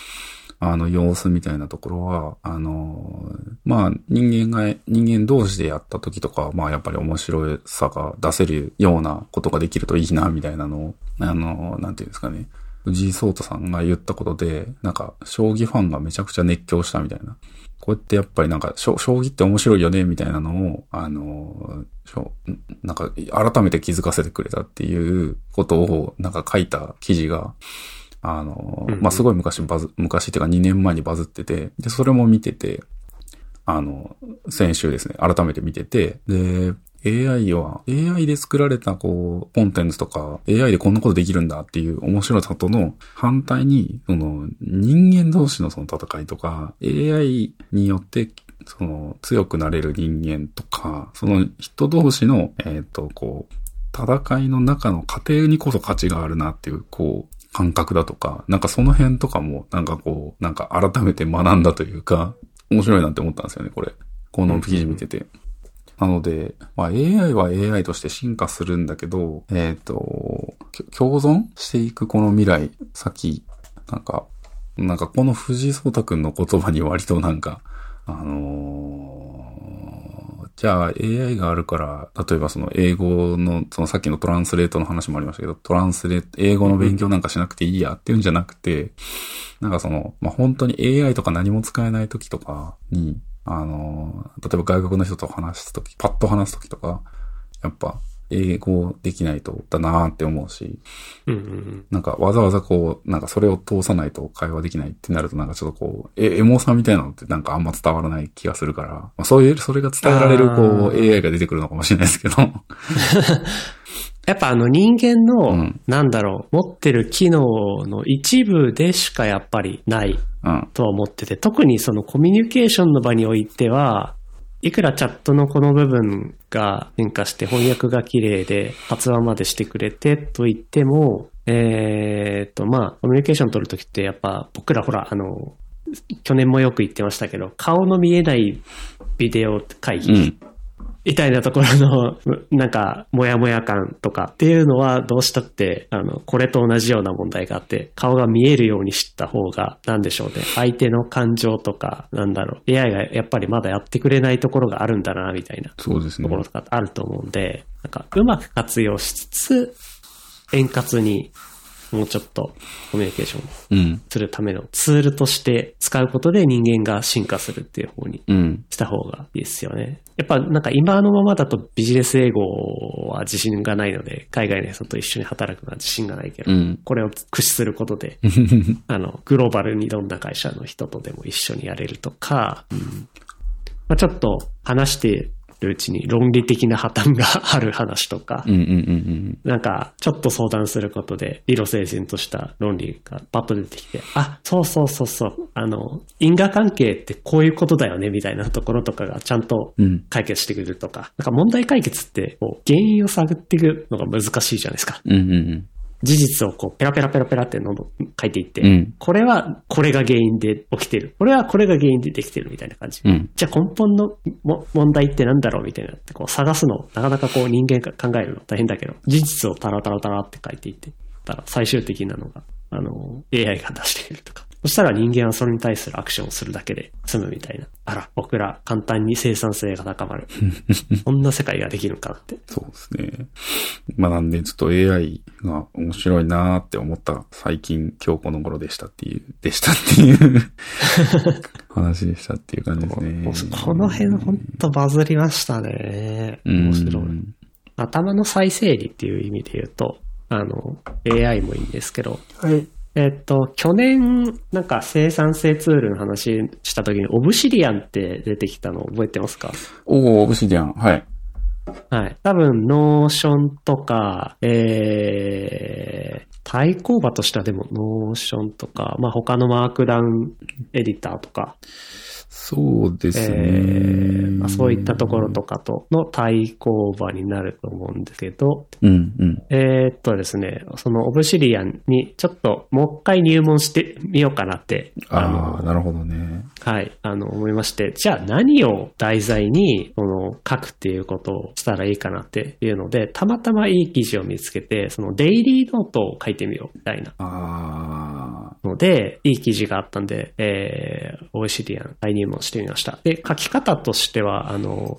あの様子みたいなところは、あのー、まあ、人間が、人間同士でやった時とか、まあやっぱり面白さが出せるようなことができるといいな、みたいなのを、あのー、なんていうんですかね。藤井聡太さんが言ったことで、なんか、将棋ファンがめちゃくちゃ熱狂したみたいな。こうやってやっぱりなんか、将棋って面白いよね、みたいなのを、あのー、なんか、改めて気づかせてくれたっていうことを、なんか書いた記事が、あの、まあ、すごい昔バズ、昔っていうかにねんまえにバズってて、で、それも見てて、あの、先週ですね、改めて見てて、で、エーアイ は、エーアイ で作られたこう、コンテンツとか、エーアイ でこんなことできるんだっていう面白さとの反対に、その、人間同士のその戦いとか、エーアイ によって、その、強くなれる人間とか、その人同士の、えっと、こう、戦いの中の過程にこそ価値があるなっていう、こう、感覚だとか、なんかその辺とかも、なんかこう、なんか改めて学んだというか、面白いなって思ったんですよね、これ。この記事見てて。なので、まあ エーアイ は エーアイ として進化するんだけど、えっと、共存していくこの未来、先、なんか、なんかこの藤井聡太くんの言葉に割となんか、あのー、じゃあ エーアイ があるから、例えばその英語の、そのさっきのトランスレートの話もありましたけど、トランスレート、英語の勉強なんかしなくていいやっていうんじゃなくて、なんかその、まあ、本当に エーアイ とか何も使えない時とかに、あのー、例えば外国の人と話す時、パッと話す時とか、やっぱ、英語できないとだなーって思うし、うんうんうん、なんかわざわざこうなんかそれを通さないと会話できないってなるとなんかちょっとこうエモさみたいなのってなんかあんま伝わらない気がするから、まあ、そういうそれが伝えられるこう エーアイ が出てくるのかもしれないですけど。やっぱあの人間の、なんだろう、持ってる機能の一部でしかやっぱりないとは思ってて、特にそのコミュニケーションの場においては。いくらチャットのこの部分が変化して翻訳が綺麗で発話までしてくれてと言っても、えっと、まあ、コミュニケーション取るときってやっぱ僕らほら、あの、去年もよく言ってましたけど、顔の見えないビデオ会議みたいなところのなんかモヤモヤ感とかっていうのはどうしたって、あの、これと同じような問題があって、顔が見えるようにした方がなんでしょうね。相手の感情とか、なんだろう、エーアイ がやっぱりまだやってくれないところがあるんだな、みたいなところとかあると思うんで、そうですね、なんかうまく活用しつつ、円滑にもうちょっとコミュニケーションするためのツールとして使うことで人間が進化するっていう方にした方がいいですよね。やっぱなんか今のままだとビジネス英語は自信がないので海外の人と一緒に働くのは自信がないけど、うん、これを駆使することであのグローバルにどんな会社の人とでも一緒にやれるとか、うんまあ、ちょっと話してうちに論理的な破綻がある話とか、うんうんうんうん、なんかちょっと相談することで理路整然とした論理がパッと出てきて、あ、そうそうそうそう、あの因果関係ってこういうことだよねみたいなところとかがちゃんと解決してくれるとか、うん、なんか問題解決ってこう原因を探っていくのが難しいじゃないですか。うんうんうん、事実をこうペラペラペラペラってのど書いていって、うん、これはこれが原因で起きてる、これはこれが原因でできてるみたいな感じ、うん、じゃあ根本のも問題ってなんだろうみたいなってこう探すのなかなかこう人間が考えるの大変だけど、事実をタラタラタラって書いていってたら最終的なのがあの エーアイ が出しているとか、そしたら人間はそれに対するアクションをするだけで済むみたいな。あら、僕ら簡単に生産性が高まる。そんな世界ができるのかなって。そうですね。まあなんでちょっと エーアイ が面白いなーって思った最近今日この頃でしたっていう、でしたっていう話でしたっていう感じですね。この辺ほんとバズりましたね。面白い。頭の再整理っていう意味で言うと、あの、エーアイ もいいんですけど、はい。えっと、去年、なんか生産性ツールの話したときに、オブシディアンって出てきたの覚えてますか？おー、オブシディアン。はい。はい。多分、ノーションとか、えー、対抗馬としてはでも、ノーションとか、まあ他のマークダウンエディターとか、そうですね、えーまあ。そういったところとかとの対抗馬になると思うんですけど、うんうん、えー、っとですね、そのオブシリアンにちょっともう一回入門してみようかなって、ああ、なるほどね。はい、あの思いまして、じゃあ何を題材にこの書くっていうことをしたらいいかなっていうので、たまたまいい記事を見つけて、そのデイリーノートを書いてみようみたいな。あので、いい記事があったんで、えー、オブシリアン第二入門してみました。で、書き方としてはあの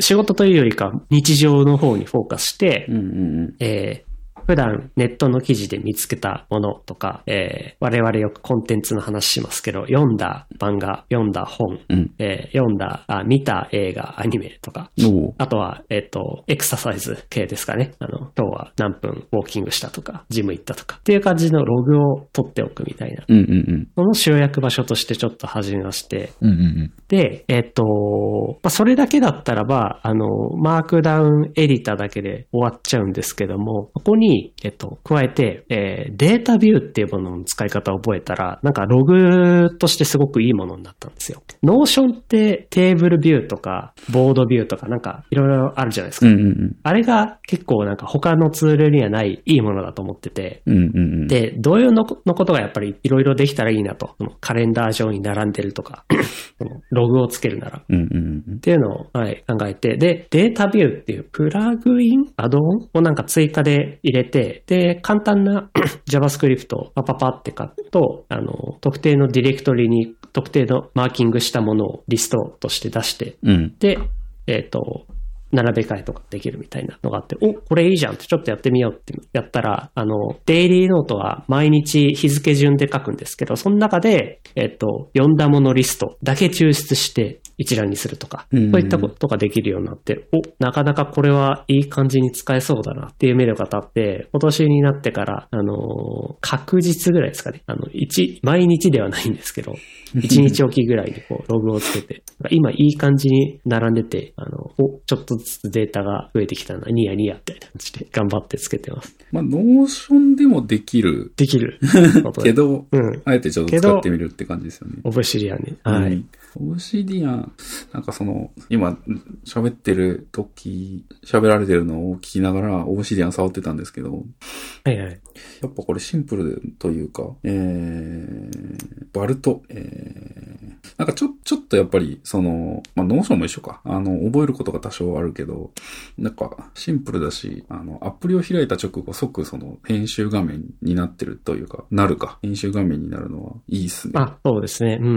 仕事というよりか日常の方にフォーカスして、うんうんうんえー、普段ネットの記事で見つけたものとか、えー、我々よくコンテンツの話しますけど、読んだ漫画、読んだ本、うんえー、読んだあ見た映画、アニメとか、あとはえっとエクササイズ系ですかね。あの今日は何分ウォーキングしたとか、ジム行ったとかっていう感じのログを取っておくみたいな。うんうんうん、その集約場所としてちょっと始めまして、うんうんうん、でえっと、まあ、それだけだったらばあのマークダウンエディターだけで終わっちゃうんですけども、ここにえっと、加えて、えー、データビューっていうものの使い方を覚えたら、なんかログとしてすごくいいものになったんですよ。ノーションってテーブルビューとかボードビューとかなんかいろいろあるじゃないですか、うんうんうん、あれが結構なんか他のツールにはないいいものだと思ってて、うんうんうん、で同様のことがやっぱりいろいろできたらいいなと、そのカレンダー上に並んでるとかそのログをつけるなら、うんうんうん、っていうのを、はい、考えて、でデータビューっていうプラグインアドオンをなんか追加で入れて、で簡単なJavaScript をパパパって書くと、あの特定のディレクトリに特定のマーキングしたものをリストとして出して、うん、で、えっと並べ替えとかできるみたいなのがあって、お、これいいじゃんってちょっとやってみようってやったら、あのデイリーノートは毎日日付順で書くんですけど、その中で、えっと読んだものリストだけ抽出して一覧にするとか、そういったことができるようになって、お、なかなかこれはいい感じに使えそうだなっていう目処が立って、今年になってから、あのー、確実ぐらいですかね。あの、一、毎日ではないんですけど、一日おきぐらいにこう、ログをつけて、今いい感じに並んでて、あの、お、ちょっとずつデータが増えてきたな、ニヤニヤみたいな感じで頑張ってつけてます。まあ、ノーションでもできる。できる。けど、うん、あえてちょっと使ってみるって感じですよね。オブシディアンね。はい。うん、オブシディアン、なんかその今喋ってる時喋られてるのを聞きながらオブシディアン触ってたんですけど、はいはい、やっぱこれシンプルというか、えー、バルト、えー、なんかちょちょっとやっぱりそのまあノーションも一緒か、あの覚えることが多少あるけど、なんかシンプルだし、あのアプリを開いた直後即その編集画面になってるというかなるか編集画面になるのはいいっすね。あ、そうですね。うんうんう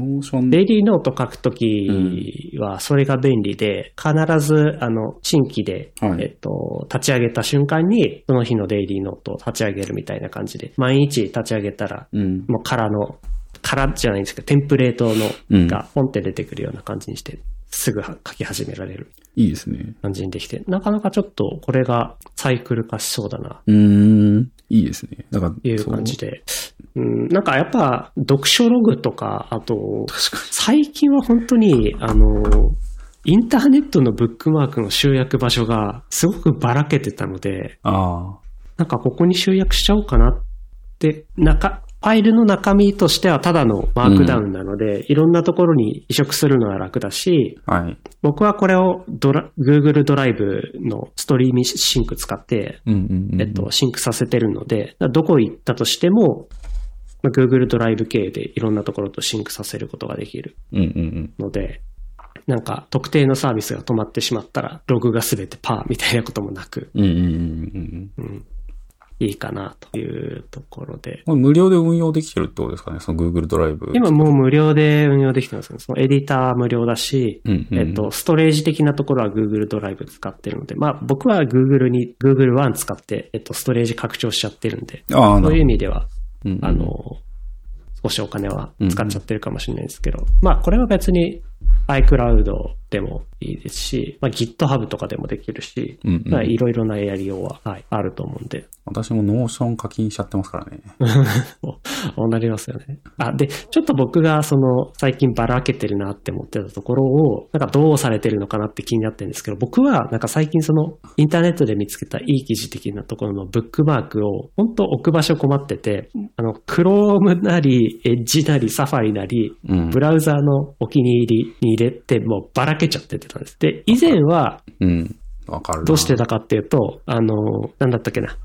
ん。ノーションデイリーノート書くと時はそれが便利で、必ずあの新規で、はい、えっと立ち上げた瞬間にその日のデイリーノートを立ち上げるみたいな感じで、毎日立ち上げたら、うん、もう空の空じゃないんですけどテンプレートのがポンって出てくるような感じにして、うん、すぐ書き始められる。いいですね。感じにできて、なかなかちょっとこれがサイクル化しそうだな。うーん、いいですね。なんかいう感じで。うん、なんかやっぱ読書ログとか、あと最近は本当にあのインターネットのブックマークの集約場所がすごくばらけてたので、あ、なんかここに集約しちゃおうかなって、なんかファイルの中身としてはただのマークダウンなので、うん、いろんなところに移植するのは楽だし、はい、僕はこれをドラ Google ドライブのストリーミングシンク使って、うんうんうん、えっと、シンクさせてるので、どこ行ったとしても、まあ、Google ドライブ経由でいろんなところとシンクさせることができるので、うんうんうん、なんか特定のサービスが止まってしまったら、ログがすべてパーみたいなこともなく、うんうんうんうんうんいいかなというところで。無料で運用できてるってことですかね、その Google ドライブ。今もう無料で運用できてますね。そのエディター無料だし、うんうんうん、えっと、ストレージ的なところは Google ドライブ使ってるので、まあ僕は Google に、Google ワン 使って、えっと、ストレージ拡張しちゃってるんで、あそういう意味では、うんうん、あの、少しお金は使っちゃってるかもしれないですけど、うんうん、まあこれは別に iCloud でもいいですし、まあ、GitHub とかでもできるし、うんうん、いろいろなやりようは、はい、あると思うんで。私もノーション課金しちゃってますからね。そうなりますよね。あ、で、ちょっと僕がその最近ばらけてるなって思ってたところを、なんかどうされてるのかなって気になってるんですけど、僕はなんか最近そのインターネットで見つけたいい記事的なところのブックマークを本当置く場所困ってて、あの、Chrome なり、Edge なり、Safari なり、うん、ブラウザーのお気に入りに入れて、もうばらけちゃっててたんです。で、以前は、うん、わかる。どうしてたかっていうと、あの、なんだったっけな。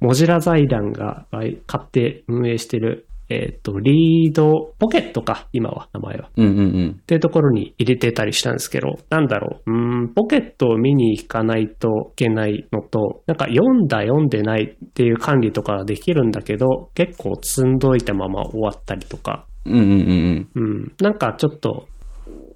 モジュラ財団が買って運営してる、えっと、リードポケットか、今は、名前は。うんうんうん。っていうところに入れてたりしたんですけど、なんだろう、うん、ポケットを見に行かないといけないのと、なんか読んだ読んでないっていう管理とかはできるんだけど、結構積んどいたまま終わったりとか。うんうんうんうん。うん。なんかちょっと、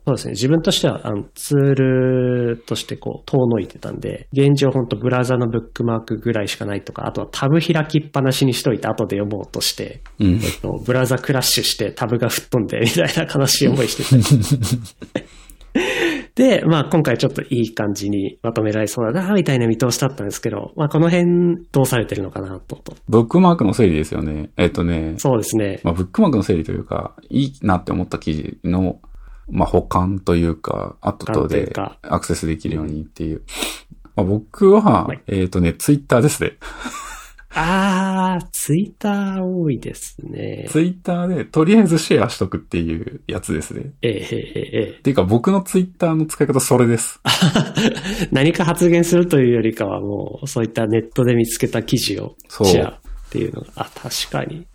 そうですね、自分としてはあのツールとしてこう遠のいてたんで、現状ほんとブラウザのブックマークぐらいしかないとか、あとはタブ開きっぱなしにしといて後で読もうとして、うん、えっと、ブラウザクラッシュしてタブが吹っ飛んでみたいな悲しい思いしてた。で、まあ今回ちょっといい感じにまとめられそうだなみたいな見通しだったんですけど、まあこの辺どうされてるのかなと。ブックマークの整理ですよね。えっとね。そうですね。まあブックマークの整理というか、いいなって思った記事のまあ、保管というか、後でアクセスできるようにっていう。まあ、僕は、えっとね、ツイッターですね。あー、ツイッター多いですね。ツイッターで、とりあえずシェアしとくっていうやつですね。ええええ。っていうか、僕のツイッターの使い方それです。何か発言するというよりかは、もう、そういったネットで見つけた記事をシェアっていうのが、あ、確かに。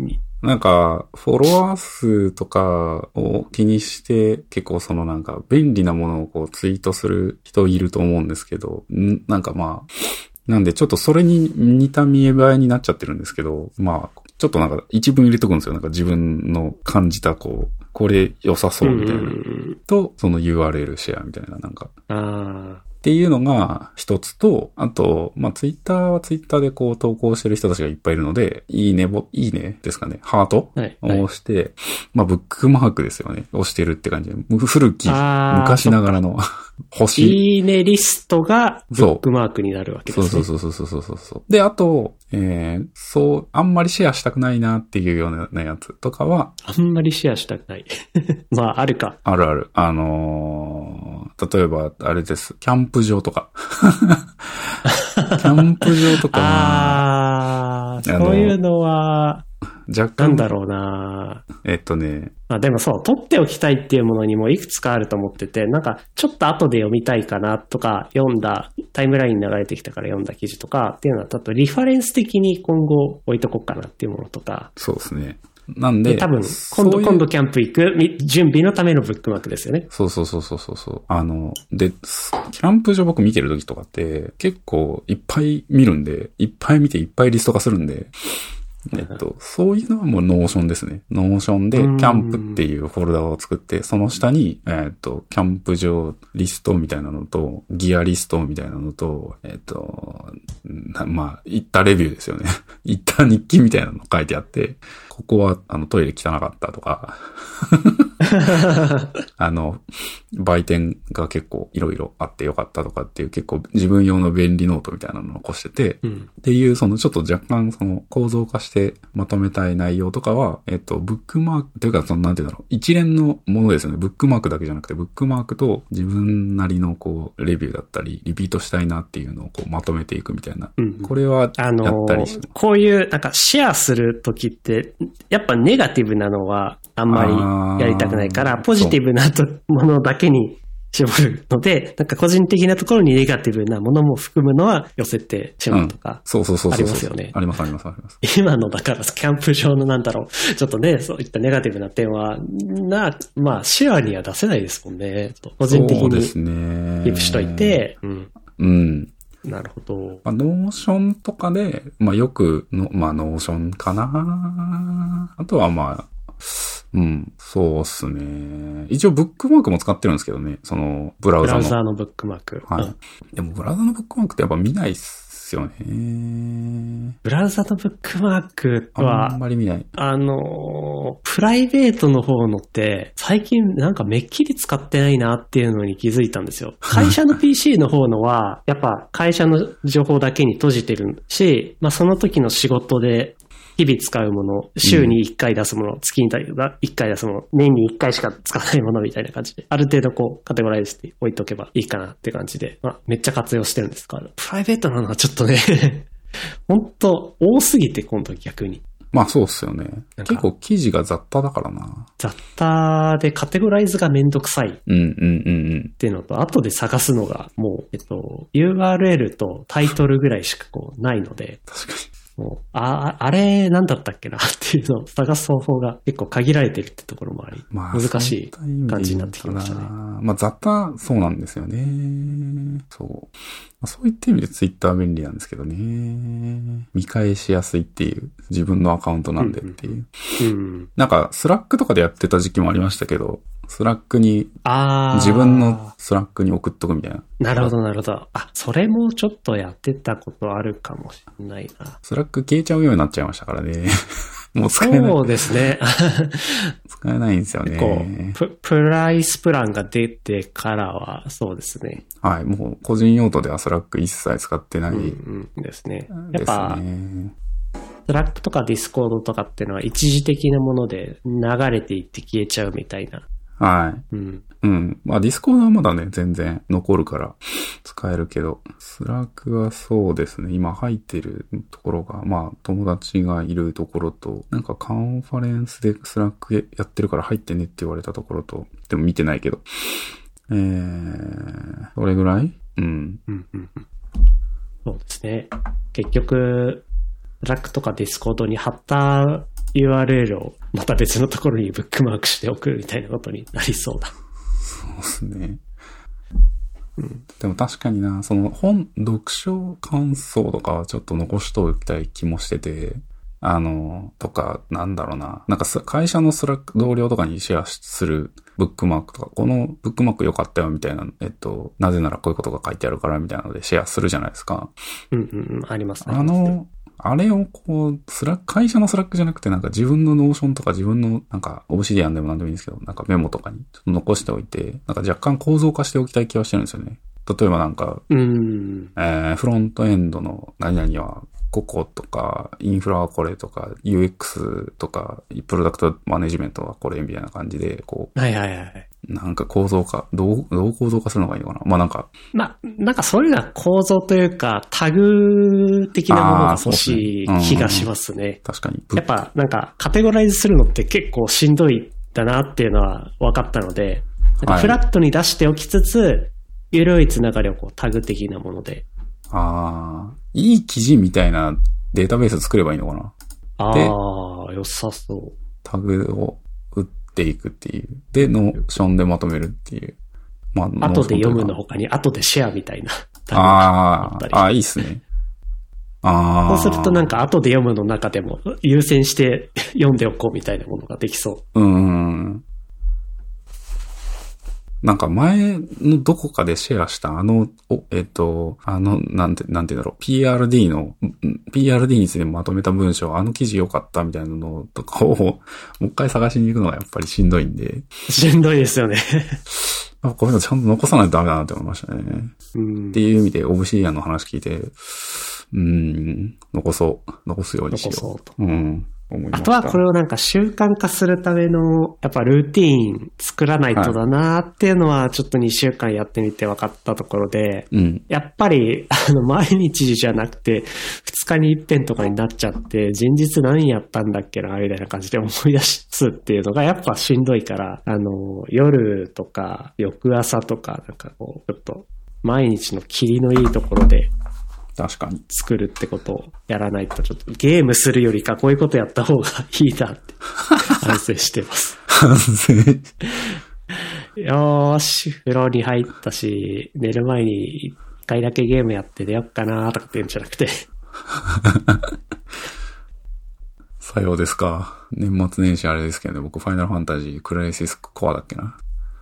なんか、フォロワー数とかを気にして、結構そのなんか便利なものをこうツイートする人いると思うんですけど、なんかまあ、なんでちょっとそれに似た見栄えになっちゃってるんですけど、まあ、ちょっとなんか一文入れとくんですよ。なんか自分の感じたこう、これ良さそうみたいな。と、その ユーアールエル シェアみたいななんか。あっていうのが一つと、あと、まあ、ツイッターはツイッターでこう投稿してる人たちがいっぱいいるので、いいねぼ、いいねですかね、ハート、はいはい、を押して、まあ、ブックマークですよね。押してるって感じで、古き、昔ながらの星。いいねリストがブックマークになるわけですね。そうそうそうそうそうそうそう。で、あと、えー、そう、あんまりシェアしたくないなっていうようなやつとかは。あんまりシェアしたくない。まあ、あるか。あるある。あのー、例えば、あれです。キャンプキャンプ場とか。キャンプ場とか。ああ、そういうのは、若干。なんだろうな。えっとね。あ、でもそう、取っておきたいっていうものにもいくつかあると思ってて、なんか、ちょっと後で読みたいかなとか、読んだ、タイムラインに流れてきたから読んだ記事とかっていうのは、ちょっとリファレンス的に今後置いとこうかなっていうものとか。そうですね。なんで、多分、今度、今度キャンプ行く、準備のためのブックマークですよね。そうそうそうそうそう。あの、で、キャンプ場僕見てる時とかって、結構いっぱい見るんで、いっぱい見ていっぱいリスト化するんで、えっと、そういうのはもうノーションですね。ノーションで、キャンプっていうフォルダを作って、その下に、えっと、キャンプ場リストみたいなのと、ギアリストみたいなのと、えっと、まあ、行ったレビューですよね。行った日記みたいなの書いてあって、ここは、あの、トイレ汚かったとか、あの、売店が結構いろいろあってよかったとかっていう結構自分用の便利ノートみたいなのを残してて、うん、っていうそのちょっと若干その構造化してまとめたい内容とかは、えっと、ブックマークというかそのなんていうんだろう、一連のものですよね。ブックマークだけじゃなくてブックマークと自分なりのこうレビューだったりリピートしたいなっていうのをこうまとめていくみたいな。うん、これはやったりします。あのー、こそういうなんかシェアするときってやっぱネガティブなのはあんまりやりたくないから、ポジティブなものだけに絞るので、なんか個人的なところにネガティブなものも含むのは寄せてしまうとか、そうそうそうそうありますよね。ありますありますあります。今のだからキャンプ場のなんだろう、ちょっとねそういったネガティブな点はな、まあシェアには出せないですもんね。個人的にキープしといて、うん。うんなるほど。まあ、ノーションとかで、まあよくの、まあノーションかな。あとはまあ、うん、そうっすね。一応ブックマークも使ってるんですけどね。その、ブラウザの。ブラウザのブックマーク。はい。うん、でもブラウザのブックマークってやっぱ見ないっすよね。ブラウザのブックマークは、あんまり見ない。あの、プライベートの方のって、最近なんかめっきり使ってないなっていうのに気づいたんですよ。会社の ピーシー の方のは、やっぱ会社の情報だけに閉じてるし、まあその時の仕事で、日々使うもの、週にいっかい出すもの、うん、月にいっかい出すもの、年にいっかいしか使わないものみたいな感じで、ある程度こうカテゴライズして置いとけばいいかなって感じで、まあ、めっちゃ活用してるんですから、プライベートなのはちょっとね、本当多すぎて今度逆に。まあそうっすよね。結構記事が雑多だからな。雑多でカテゴライズがめんどくさい。うんうんうんうん。っていうのと、後で探すのがもう、えっと、ユーアールエル とタイトルぐらいしかこうないので。確かに。もうああれなんだったっけなっていうのを探す方法が結構限られてるってところもあり、まあ、難しい感じになってきましたね。まあ雑多そうなんですよね。そう、まあ、そういった意味でツイッター便利なんですけどね。見返しやすいっていう自分のアカウントなんでっていう。うんうんうんうん、なんかスラックとかでやってた時期もありましたけど。スラックに、自分のスラックに送っとくみたいな。なるほど、なるほど。あ、それもちょっとやってたことあるかもしれないな。スラック消えちゃうようになっちゃいましたからね。もう使えない。そうですね。使えないんですよね。結構、プライスプランが出てからは、そうですね。はい、もう個人用途ではスラック一切使ってない。うんうん、ですね。やっぱ、スラックとかディスコードとかっていうのは一時的なもので流れていって消えちゃうみたいな。はい。うん。うん。まあ、ディスコードはまだね、全然残るから使えるけど、スラックはそうですね、今入ってるところが、まあ、友達がいるところと、なんかカンファレンスでスラックやってるから入ってねって言われたところと、でも見てないけど、えー、どれぐらい？うん。うんうんうん。そうですね。結局、スラックとかディスコードに貼ったユーアールエル をまた別のところにブックマークしておくみたいなことになりそうだ。そうですね。うん、でも確かにな、その本、読書感想とかはちょっと残しておきたい気もしてて、あの、とか、なんだろうな、なんか会社のスラック同僚とかにシェアするブックマークとか、このブックマーク良かったよみたいな、えっと、なぜならこういうことが書いてあるからみたいなのでシェアするじゃないですか。うんうん、ありますね。あの、あれをこう、スラック、会社のスラックじゃなくてなんか自分のノーションとか自分のなんかオブシディアンでもなんでもいいんですけど、なんかメモとかにちょっと残しておいて、なんか若干構造化しておきたい気はしてるんですよね。例えばなんか、うんえー、フロントエンドの何々はこことか、インフラはこれとか、ユーエックス とか、プロダクトマネジメントはこれみたいな感じで、こう。はいはいはい。なんか構造化、どう、どう構造化するのがいいのかな。まあなんか。まあ、なんかそういうのは構造というか、タグ的なものが欲しい気がしますね。確かに。やっぱなんかカテゴライズするのって結構しんどいだなっていうのは分かったので、なんかフラットに出しておきつつ、はい、ゆるいつながりをこうタグ的なもので。ああ、いい記事みたいなデータベース作ればいいのかな。ああ、良さそう。タグを打って、っていくっていう。で、ノーションでまとめるっていう。まあ、後で読むの他に、後でシェアみたいな。ああ、ああ、いいっすね。ああ。そうするとなんか、後で読むの中でも、優先して読んでおこうみたいなものができそう。うん。なんか前のどこかでシェアしたあの、おえっと、あの、なんて、なんて言うんだろう、ピーアールディー の、ピーアールディー についてまとめた文章、あの記事良かったみたいなのとかを、もう一回探しに行くのがやっぱりしんどいんで。しんどいですよね。こういうのちゃんと残さないとダメだなって思いましたね。うんっていう意味で、オブシディアンの話聞いて、うーん、残そう。残すようにしよう。残そうと。うん。思いました。あとはこれをなんか習慣化するためのやっぱルーティーン作らないとだなっていうのはちょっとにしゅうかんやってみて分かったところで、うん、やっぱりあの毎日じゃなくてふつかに一遍とかになっちゃって前日何やったんだっけなみたいな感じで思い出すっていうのがやっぱしんどいからあの夜とか翌朝とかなんかこうちょっと毎日の霧のいいところで確かに作るってことをやらないとちょっとゲームするよりかこういうことやった方がいいなって反省してます反省よーし風呂に入ったし寝る前に一回だけゲームやって出よっかなーとかって言うんじゃなくてさようですか。年末年始あれですけど、ね、僕ファイナルファンタジークライシスコアだっけな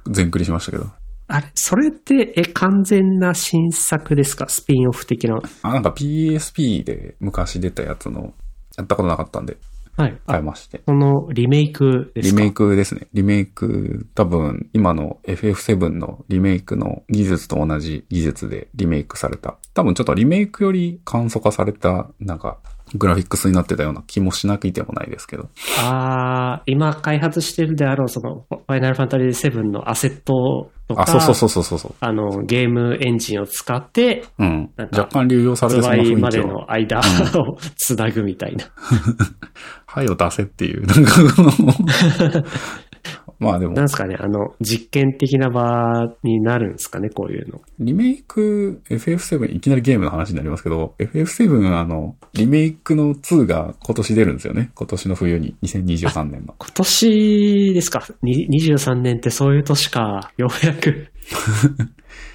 全クリしましたけどあれそれってえ完全な新作ですかスピンオフ的な。あ、なんか ピーエスピー で昔出たやつのやったことなかったんではい買いまして。そのリメイクですか。リメイクですね。リメイク多分今の エフエフセブン のリメイクの技術と同じ技術でリメイクされた多分ちょっとリメイクより簡素化されたなんかグラフィックスになってたような気もしなくてもないですけど。ああ、今開発してるであろうそのファイナルファンタジーセブンのアセットとか、あ、そうそうそうそうそうそう。あのゲームエンジンを使って、うん、なんか若干流用されてその雰囲気をまでの間をつなぐみたいな。はいを出せっていうなんかまあでもなんですかねあの実験的な場になるんですかねこういうの。リメイク エフエフセブン いきなりゲームの話になりますけど エフエフセブン あのリメイクのツーが今年出るんですよね。今年の冬ににせんにじゅうさんねんの今年ですか。にじゅうさんねんってそういう年かようやく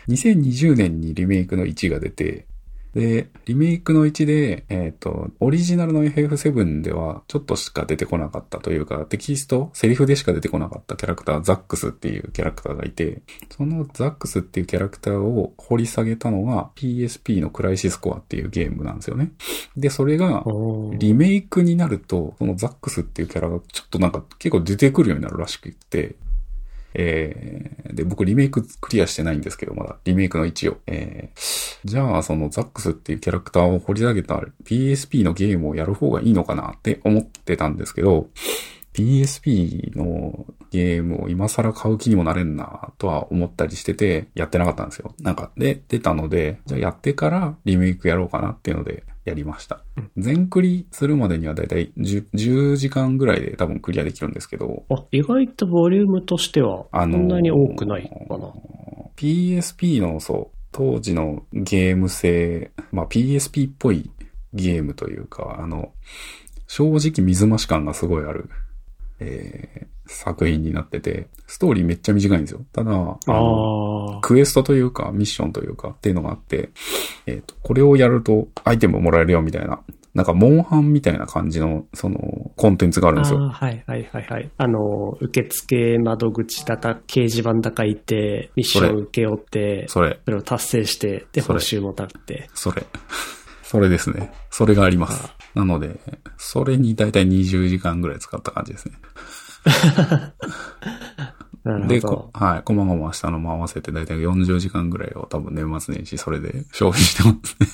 にせんにじゅうねんにリメイクのいちが出てで、リメイクのいちで、えっと、オリジナルの エフエフセブン ではちょっとしか出てこなかったというか、テキスト、セリフでしか出てこなかったキャラクター、ザックスっていうキャラクターがいて、そのザックスっていうキャラクターを掘り下げたのが ピーエスピー のクライシスコアっていうゲームなんですよね。で、それがリメイクになると、そのザックスっていうキャラがちょっとなんか結構出てくるようになるらしくって、えー、で、僕リメイククリアしてないんですけど、まだリメイクのいちを。えー、じゃあ、そのザックスっていうキャラクターを掘り下げた ピーエスピー のゲームをやる方がいいのかなって思ってたんですけど、ピーエスピー のゲームを今更買う気にもなれんなとは思ったりしてて、やってなかったんですよ。なんか、で、出たので、じゃあやってからリメイクやろうかなっていうので、やりました。全クリするまでにはだいたい 10, じゅうじかんぐらいで多分クリアできるんですけど。あ、意外とボリュームとしてはそんなに多くないかな。ピーエスピー のそう当時のゲーム性、まあ ピーエスピー っぽいゲームというか、あの正直水増し感がすごいある、えー、作品になってて、ストーリーめっちゃ短いんですよ。ただあのあクエストというかミッションというかっていうのがあって、えっとこれをやるとアイテムをもらえるよみたいな、なんかモンハンみたいな感じのそのコンテンツがあるんですよ。あ、はいはいはいはい。あの受付窓口だか掲示板だかいてミッションを受け負ってそれそれを達成してで報酬もたってそれそれですね。それがあります。なのでそれにだいたいにじゅうじかんぐらい使った感じですね。なるほど。で、はい、こまごましたのも合わせてだいたいよんじゅうじかんぐらいを多分年末年始それで消費してますね。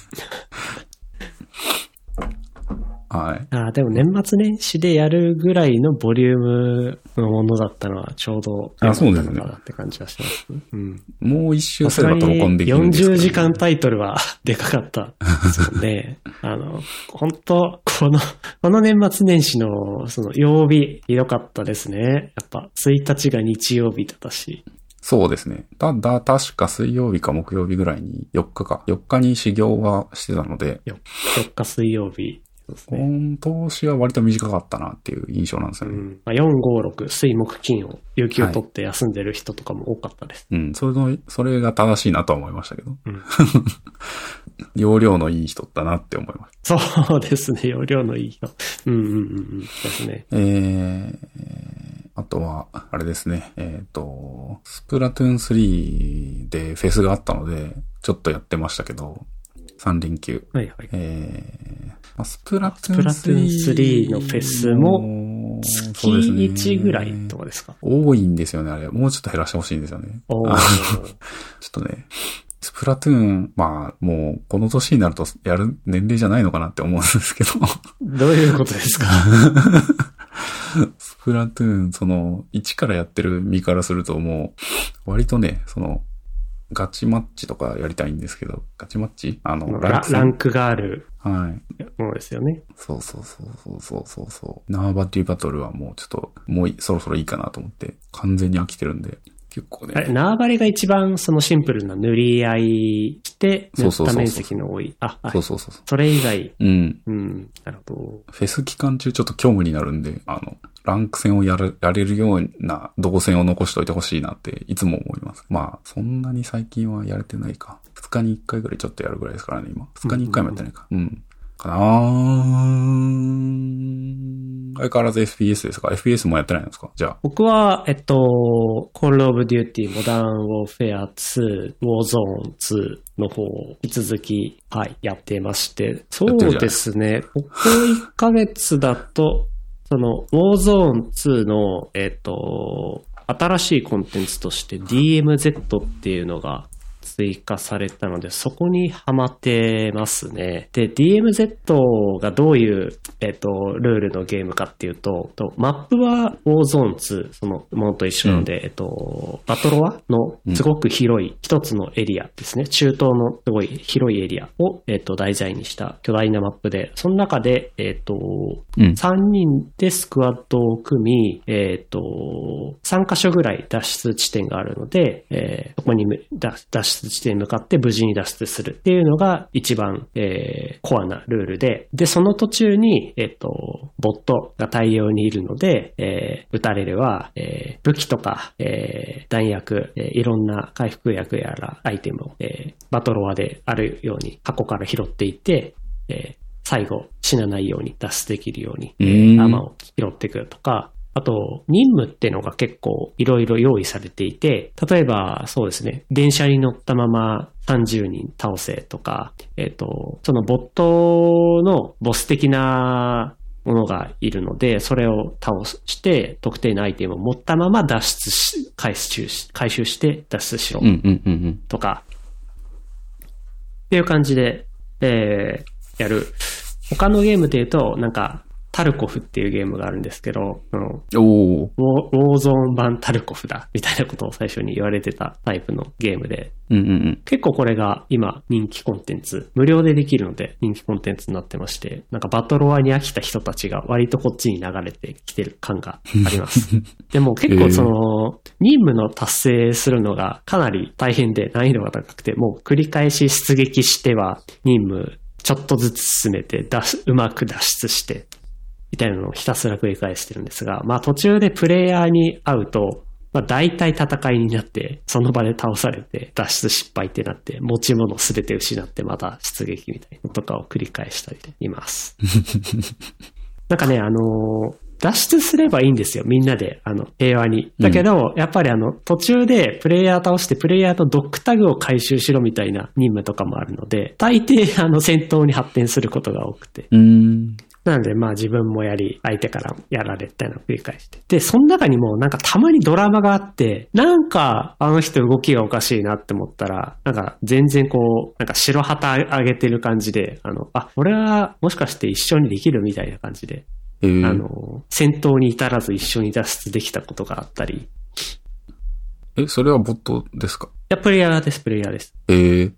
はい。ああ、でも年末年始でやるぐらいのボリュームのものだったのはちょうど良かったのかなって感じがしますね。うん。もう一周すれば飛び込んできるんですけど、ね。よんじゅうじかんタイトルはでかかったですね。あの、本当この、この年末年始のその曜日ひどかったですね。やっぱついたちが日曜日だったし。そうですね。ただ、確か水曜日か木曜日ぐらいによっかか。よっかに修行はしてたので。よっか水曜日。今年は割と短かったなっていう印象なんですよね。うん、まあ、よん、ご、ろく、水木金を有給を取って休んでる人とかも多かったです。はい、うん、それの、それが正しいなとは思いましたけど。うん、容量のいい人だなって思います。そうですね、容量のいい人。うんうんうんですね。えー、あとはあれですね、えっとスプラトゥーンスリーでフェスがあったのでちょっとやってましたけど。さん連休。はいはい。えー、スプラトゥーンスリーのフェスも月いちぐらいとかですか？多いんですよね、あれ。もうちょっと減らしてほしいんですよね。ちょっとね、スプラトゥーン、まあ、もう、この年になるとやる年齢じゃないのかなって思うんですけど。どういうことですか？スプラトゥーン、その、一からやってる身からするともう、割とね、その、ガチマッチとかやりたいんですけど、ガチマッチ？あの、ランク。ランクがある。はい。ものですよね。そうそうそうそうそうそう。ナーバティバトルはもうちょっと、もうそろそろいいかなと思って、完全に飽きてるんで。結構ね、あれ縄張りが一番そのシンプルな塗り合いして塗った面積の多い、あ、そうそうそうそう、それ以外、うん、うん、なるほど。フェス期間中ちょっと虚無になるんで、あのランク戦をやるやれるような動線を残しておいてほしいなっていつも思います。まあそんなに最近はやれてないか、ふつかにいっかいぐらいちょっとやるぐらいですからね今。ふつかにいっかいもやってないか、うん、うん、かなー。相変わらず エフピーエス ですか？ エフピーエス もやってないんですか？じゃあ。僕は、えっと、Call of Duty Modern Warfare ツー、Warzone ツーの方を引き続き、はい、やってまして。そうですね。ここいっかげつだと、その、Warzone ツーの、えっと、新しいコンテンツとして ディーエムゼット っていうのが、追加されたので、そこにハマってますね。で、ディーエムゼット がどういう、えっと、ルールのゲームかっていうと、とマップは Warzone ツー、そのものと一緒なので、うん、えっと、バトロワのすごく広い一つのエリアですね。うん、中東のすごい広いエリアを、えっと、題材にした巨大なマップで、その中で、えっと、うん、さんにんでスクワッドを組み、えっと、さんカ所ぐらい脱出地点があるので、えー、そこに脱出地点に向かって無事に脱出するっていうのが一番、えー、コアなルールで、でその途中にえっとボットが大量にいるので、えー、撃たれれば、えー、武器とか、えー、弾薬、えー、いろんな回復薬やらアイテムを、えー、バトロワであるように箱から拾っていって、えー、最後死なないように脱出できるように、えー、アーマーを拾っていくとか。あと、任務ってのが結構いろいろ用意されていて、例えばそうですね、電車に乗ったままさんじゅうにん倒せとか、えっと、そのボットのボス的なものがいるので、それを倒して特定のアイテムを持ったまま脱出し、回収し、回収して脱出しろとか、うんうんうんうん、っていう感じで、えー、やる。他のゲームで言うと、なんか、タルコフっていうゲームがあるんですけど、あのおーウォーゾーン版タルコフだみたいなことを最初に言われてたタイプのゲームで、うんうんうん、結構これが今人気コンテンツ、無料でできるので人気コンテンツになってまして、なんかバトロワに飽きた人たちが割とこっちに流れてきてる感がありますでも結構その任務の達成するのがかなり大変で難易度が高くて、もう繰り返し出撃しては任務ちょっとずつ進めて脱うまく脱出してみたいなのをひたすら繰り返してるんですが、まあ途中でプレイヤーに会うと、まあ大体戦いになって、その場で倒されて、脱出失敗ってなって、持ち物すべて失ってまた出撃みたいなのとかを繰り返したりでいます。なんかね、あのー、脱出すればいいんですよ、みんなで、あの、平和に。だけど、うん、やっぱりあの、途中でプレイヤー倒して、プレイヤーとドックタグを回収しろみたいな任務とかもあるので、大抵あの、戦闘に発展することが多くて。うーん、なのでまあ自分もやり、相手からやられたような繰り返して。で、その中にもなんかたまにドラマがあって、なんかあの人動きがおかしいなって思ったら、なんか全然こう、なんか白旗上げてる感じで、あの、あ、これはもしかして一緒にできるみたいな感じで、えー、あの、戦闘に至らず一緒に脱出できたことがあったり。え、それはボットですか？いや、プレイヤーです、プレイヤーです。えー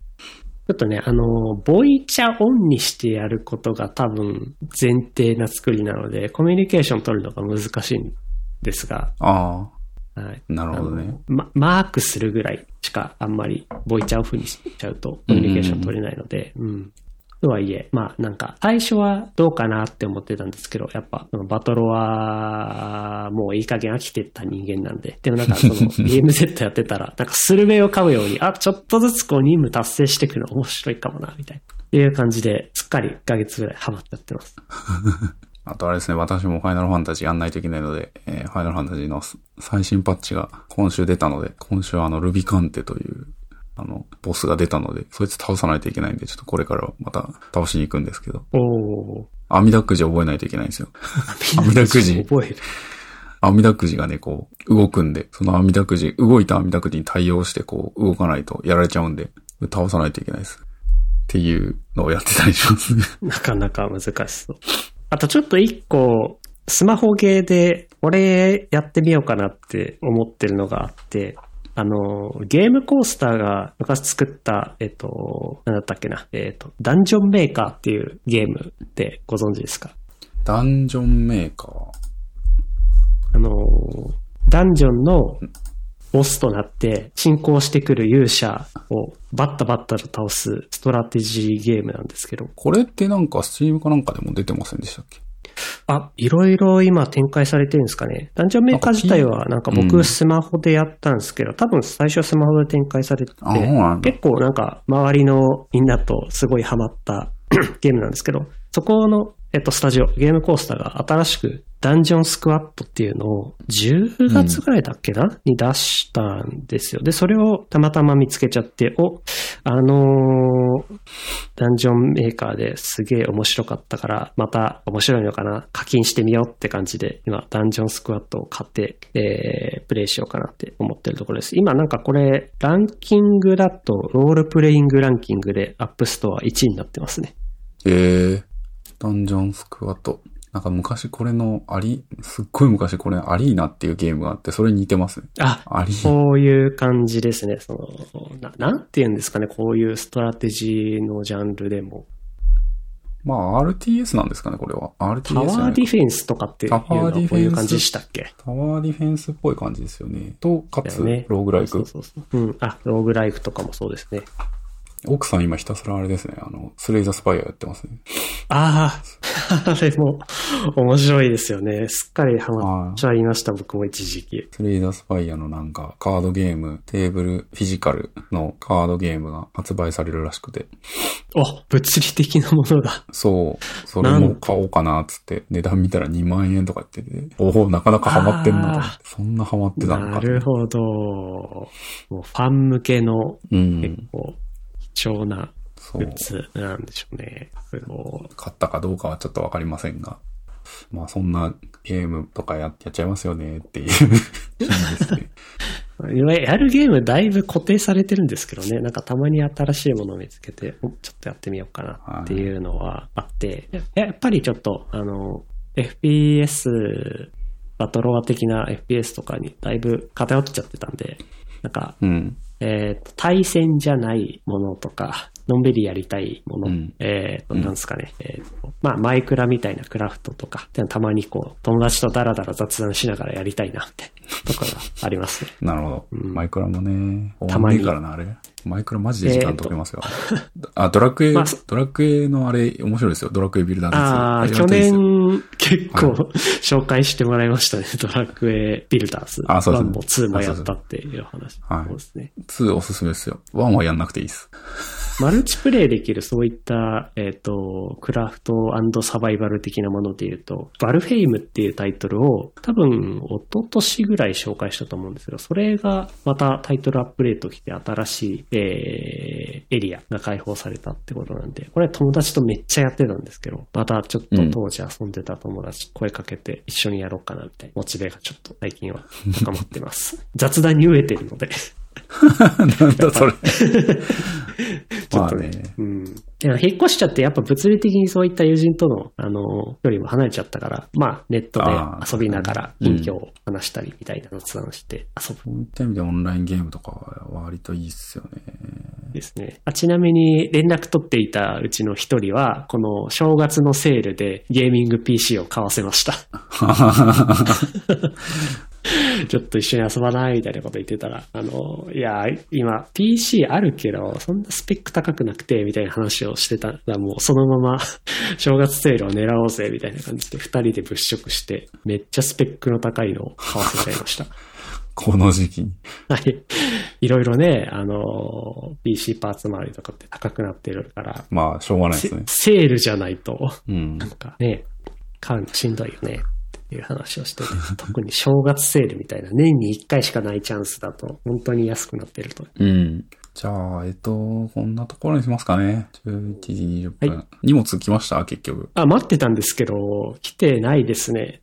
ちょっとね、あの、ボイチャオンにしてやることが多分前提な作りなので、コミュニケーション取るのが難しいんですが。ああ。はい。なるほどね。ま、マークするぐらいしかあんまりボイチャオフにしちゃうとコミュニケーション取れないので、うん、うん。とはいえ、まあなんか最初はどうかなって思ってたんですけど、やっぱバトロはもういい加減飽きてった人間なんで、でもなんかその ディーエムゼット やってたら、なんかスルメを噛むように、あ、ちょっとずつこう任務達成していくの面白いかもな、みたいな。っていう感じで、すっかりいっかげつぐらいハマっちゃってます。あとあれですね、私もファイナルファンタジーやんないといけないので、えー、ファイナルファンタジーの最新パッチが今週出たので、今週はあのルビカンテという、あの、ボスが出たので、そいつ倒さないといけないんで、ちょっとこれからまた倒しに行くんですけど。おー。網だくじ覚えないといけないんですよ。網だくじ覚える。網だくじがね、こう、動くんで、その網だくじ、動いた網だくじに対応して、こう、動かないとやられちゃうんで、倒さないといけないです。っていうのをやってたりしますね。なかなか難しそう。あとちょっと一個、スマホゲーで、俺やってみようかなって思ってるのがあって、あの、ゲームコースターが昔作った、えっと、なんだったっけな、えっと、ダンジョンメーカーっていうゲームってご存知ですか？ダンジョンメーカー。あの、ダンジョンのボスとなって進行してくる勇者をバッタバッタと倒すストラテジーゲームなんですけど。これってなんかスチームかなんかでも出てませんでしたっけ？あ、いろいろ今展開されてるんですかね。ダンジョンメーカー自体はなんか僕スマホでやったんですけど、うん、多分最初スマホで展開されてて、結構なんか周りのみんなとすごいハマったゲームなんですけど、そこの、えっと、スタジオ、ゲームコースターが新しくダンジョンスクワットっていうのをじゅうがつぐらいだっけな、うん、に出したんですよ。で、それをたまたま見つけちゃって、お、あのー、ダンジョンメーカーですげえ面白かったから、また面白いのかな、課金してみようって感じで、今、ダンジョンスクワットを買って、えー、プレイしようかなって思ってるところです。今なんかこれ、ランキングだと、ロールプレイングランキングでアップストアいちいになってますね。えー、ダンジョンスクワット。なんか昔これのアリ、すっごい昔これアリーナっていうゲームがあって、それに似てますね。あ、アリーナ。そういう感じですね。その、な、なんて言うんですかね、こういうストラテジーのジャンルでも。まあ アールティーエス なんですかね、これは。アールティーエス。タワーディフェンスとかっていうのはこういう感じでしたっけ？タワーディフェンスっぽい感じですよね。と、かつ、ね、ローグライフ。そうそうそう。うん。あ、ローグライフとかもそうですね。奥さん今ひたすらあれですね、あの、スレイザースパイアやってますね。ああ、あれも面白いですよね。すっかりハマっちゃいました、僕も一時期。スレイザースパイアのなんかカードゲーム、テーブル、フィジカルのカードゲームが発売されるらしくて。あ、物理的なものが。そう、それも買おうかなっつって、値段見たらにまんえんとか言ってて、おお、なかなかハマってんなって。そんなハマってたのか。なるほど。もうファン向けの、うん、結構、貴重なグッズなんでしょうね。そう。買ったかどうかはちょっとわかりませんが、まあそんなゲームとか や, やっちゃいますよねっていう感じですね。やるゲームだいぶ固定されてるんですけどね、なんかたまに新しいものを見つけてちょっとやってみようかなっていうのはあって、やっぱりちょっとあの エフピーエス バトロワ的な エフピーエス とかにだいぶ偏っちゃってたんで、なんか。うんえー、と対戦じゃないものとかのんびりやりたいもの、うん、えっ、ー、となんですかね、うんえーとまあ、マイクラみたいなクラフトとかたまにこう友達とダラダラ雑談しながらやりたいなってとかがありますね。なるほど、うん、マイクラもねたまにいいからなあれマイクラマジで時間解けますよ、えー、あドラクエ、まあ、ドラクエのあれ面白いですよドラクエビルダーのやつあ去年結構紹介してもらいましたねドラクエビルダーズあそうです、ね、いちもにもやったっていう話そうですね、はい、におすすめですよいちはやんなくていいですマルチプレイできるそういった、えっと、クラフト&サバイバル的なものでいうとバルフェイムっていうタイトルを多分一昨年ぐらい紹介したと思うんですけどそれがまたタイトルアップデート来て新しいえー、エリアが開放されたってことなんでこれ友達とめっちゃやってたんですけどまたちょっと当時遊んでた友達声かけて一緒にやろうかなみたいなモチベがちょっと最近は高まってます雑談に飢えてるのでなんだそれちょっとね、まあねうん、引っ越しちゃってやっぱ物理的にそういった友人とのあの距離も離れちゃったからまあネットで遊びながら近況を話したりみたいな雑談して遊ぶそういった意味でオンラインゲームとかは割といいっすよねですねあちなみに連絡取っていたうちの一人はこの正月のセールでゲーミング ピーシー を買わせましたちょっと一緒に遊ばないみたいなこと言ってたら、あの、いや、今 ピーシー あるけど、そんなスペック高くなくて、みたいな話をしてたら、もうそのまま正月セールを狙おうぜ、みたいな感じで二人で物色して、めっちゃスペックの高いのを買わせちゃいました。この時期に。はい。いろいろね、あの、ピーシー パーツ周りとかって高くなってるから。まあ、しょうがないですね。セールじゃないと、うん、なんかね、買うのしんどいよね。いう話をしてね、特に正月セールみたいな年にいっかいしかないチャンスだと本当に安くなってると。うん。じゃあえっとこんなところにしますかね。じゅういちじにじゅっぷん。はい、荷物来ました結局。あ待ってたんですけど来てないですね。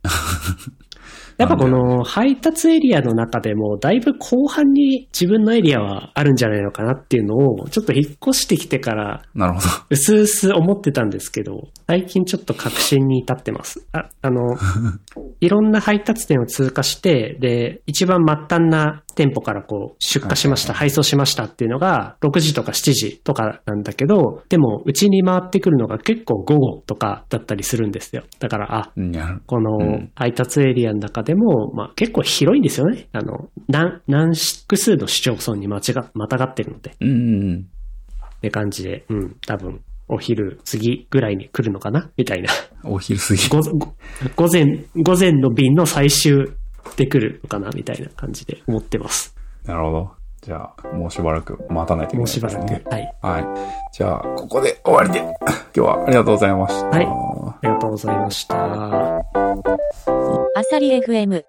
やっぱこの配達エリアの中でもだいぶ後半に自分のエリアはあるんじゃないのかなっていうのをちょっと引っ越してきてからうすうす思ってたんですけど、最近ちょっと確信に至ってます。 あ, あのいろんな配達店を通過して、で一番末端な店舗からこう出荷しました、はいはいはい、配送しましたっていうのがろくじとかしちじとかなんだけど、でもうちに回ってくるのが結構午後とかだったりするんですよ。だからあ、この配達エリアの中でも、まあ、結構広いんですよね。あの何何複数の市町村にまちがまたがってるので、うんうんうん、って感じで、うん、多分お昼過ぎぐらいに来るのかなみたいな。お昼過ぎ午前午前の便の最終で来るのかなみたいな感じで思ってます。なるほど。じゃあもうしばらく待たないといけないですね。もうしばらく。はい。はい。じゃあここで終わりで、今日はありがとうございました。はい。ありがとうございました。あさりエフエム。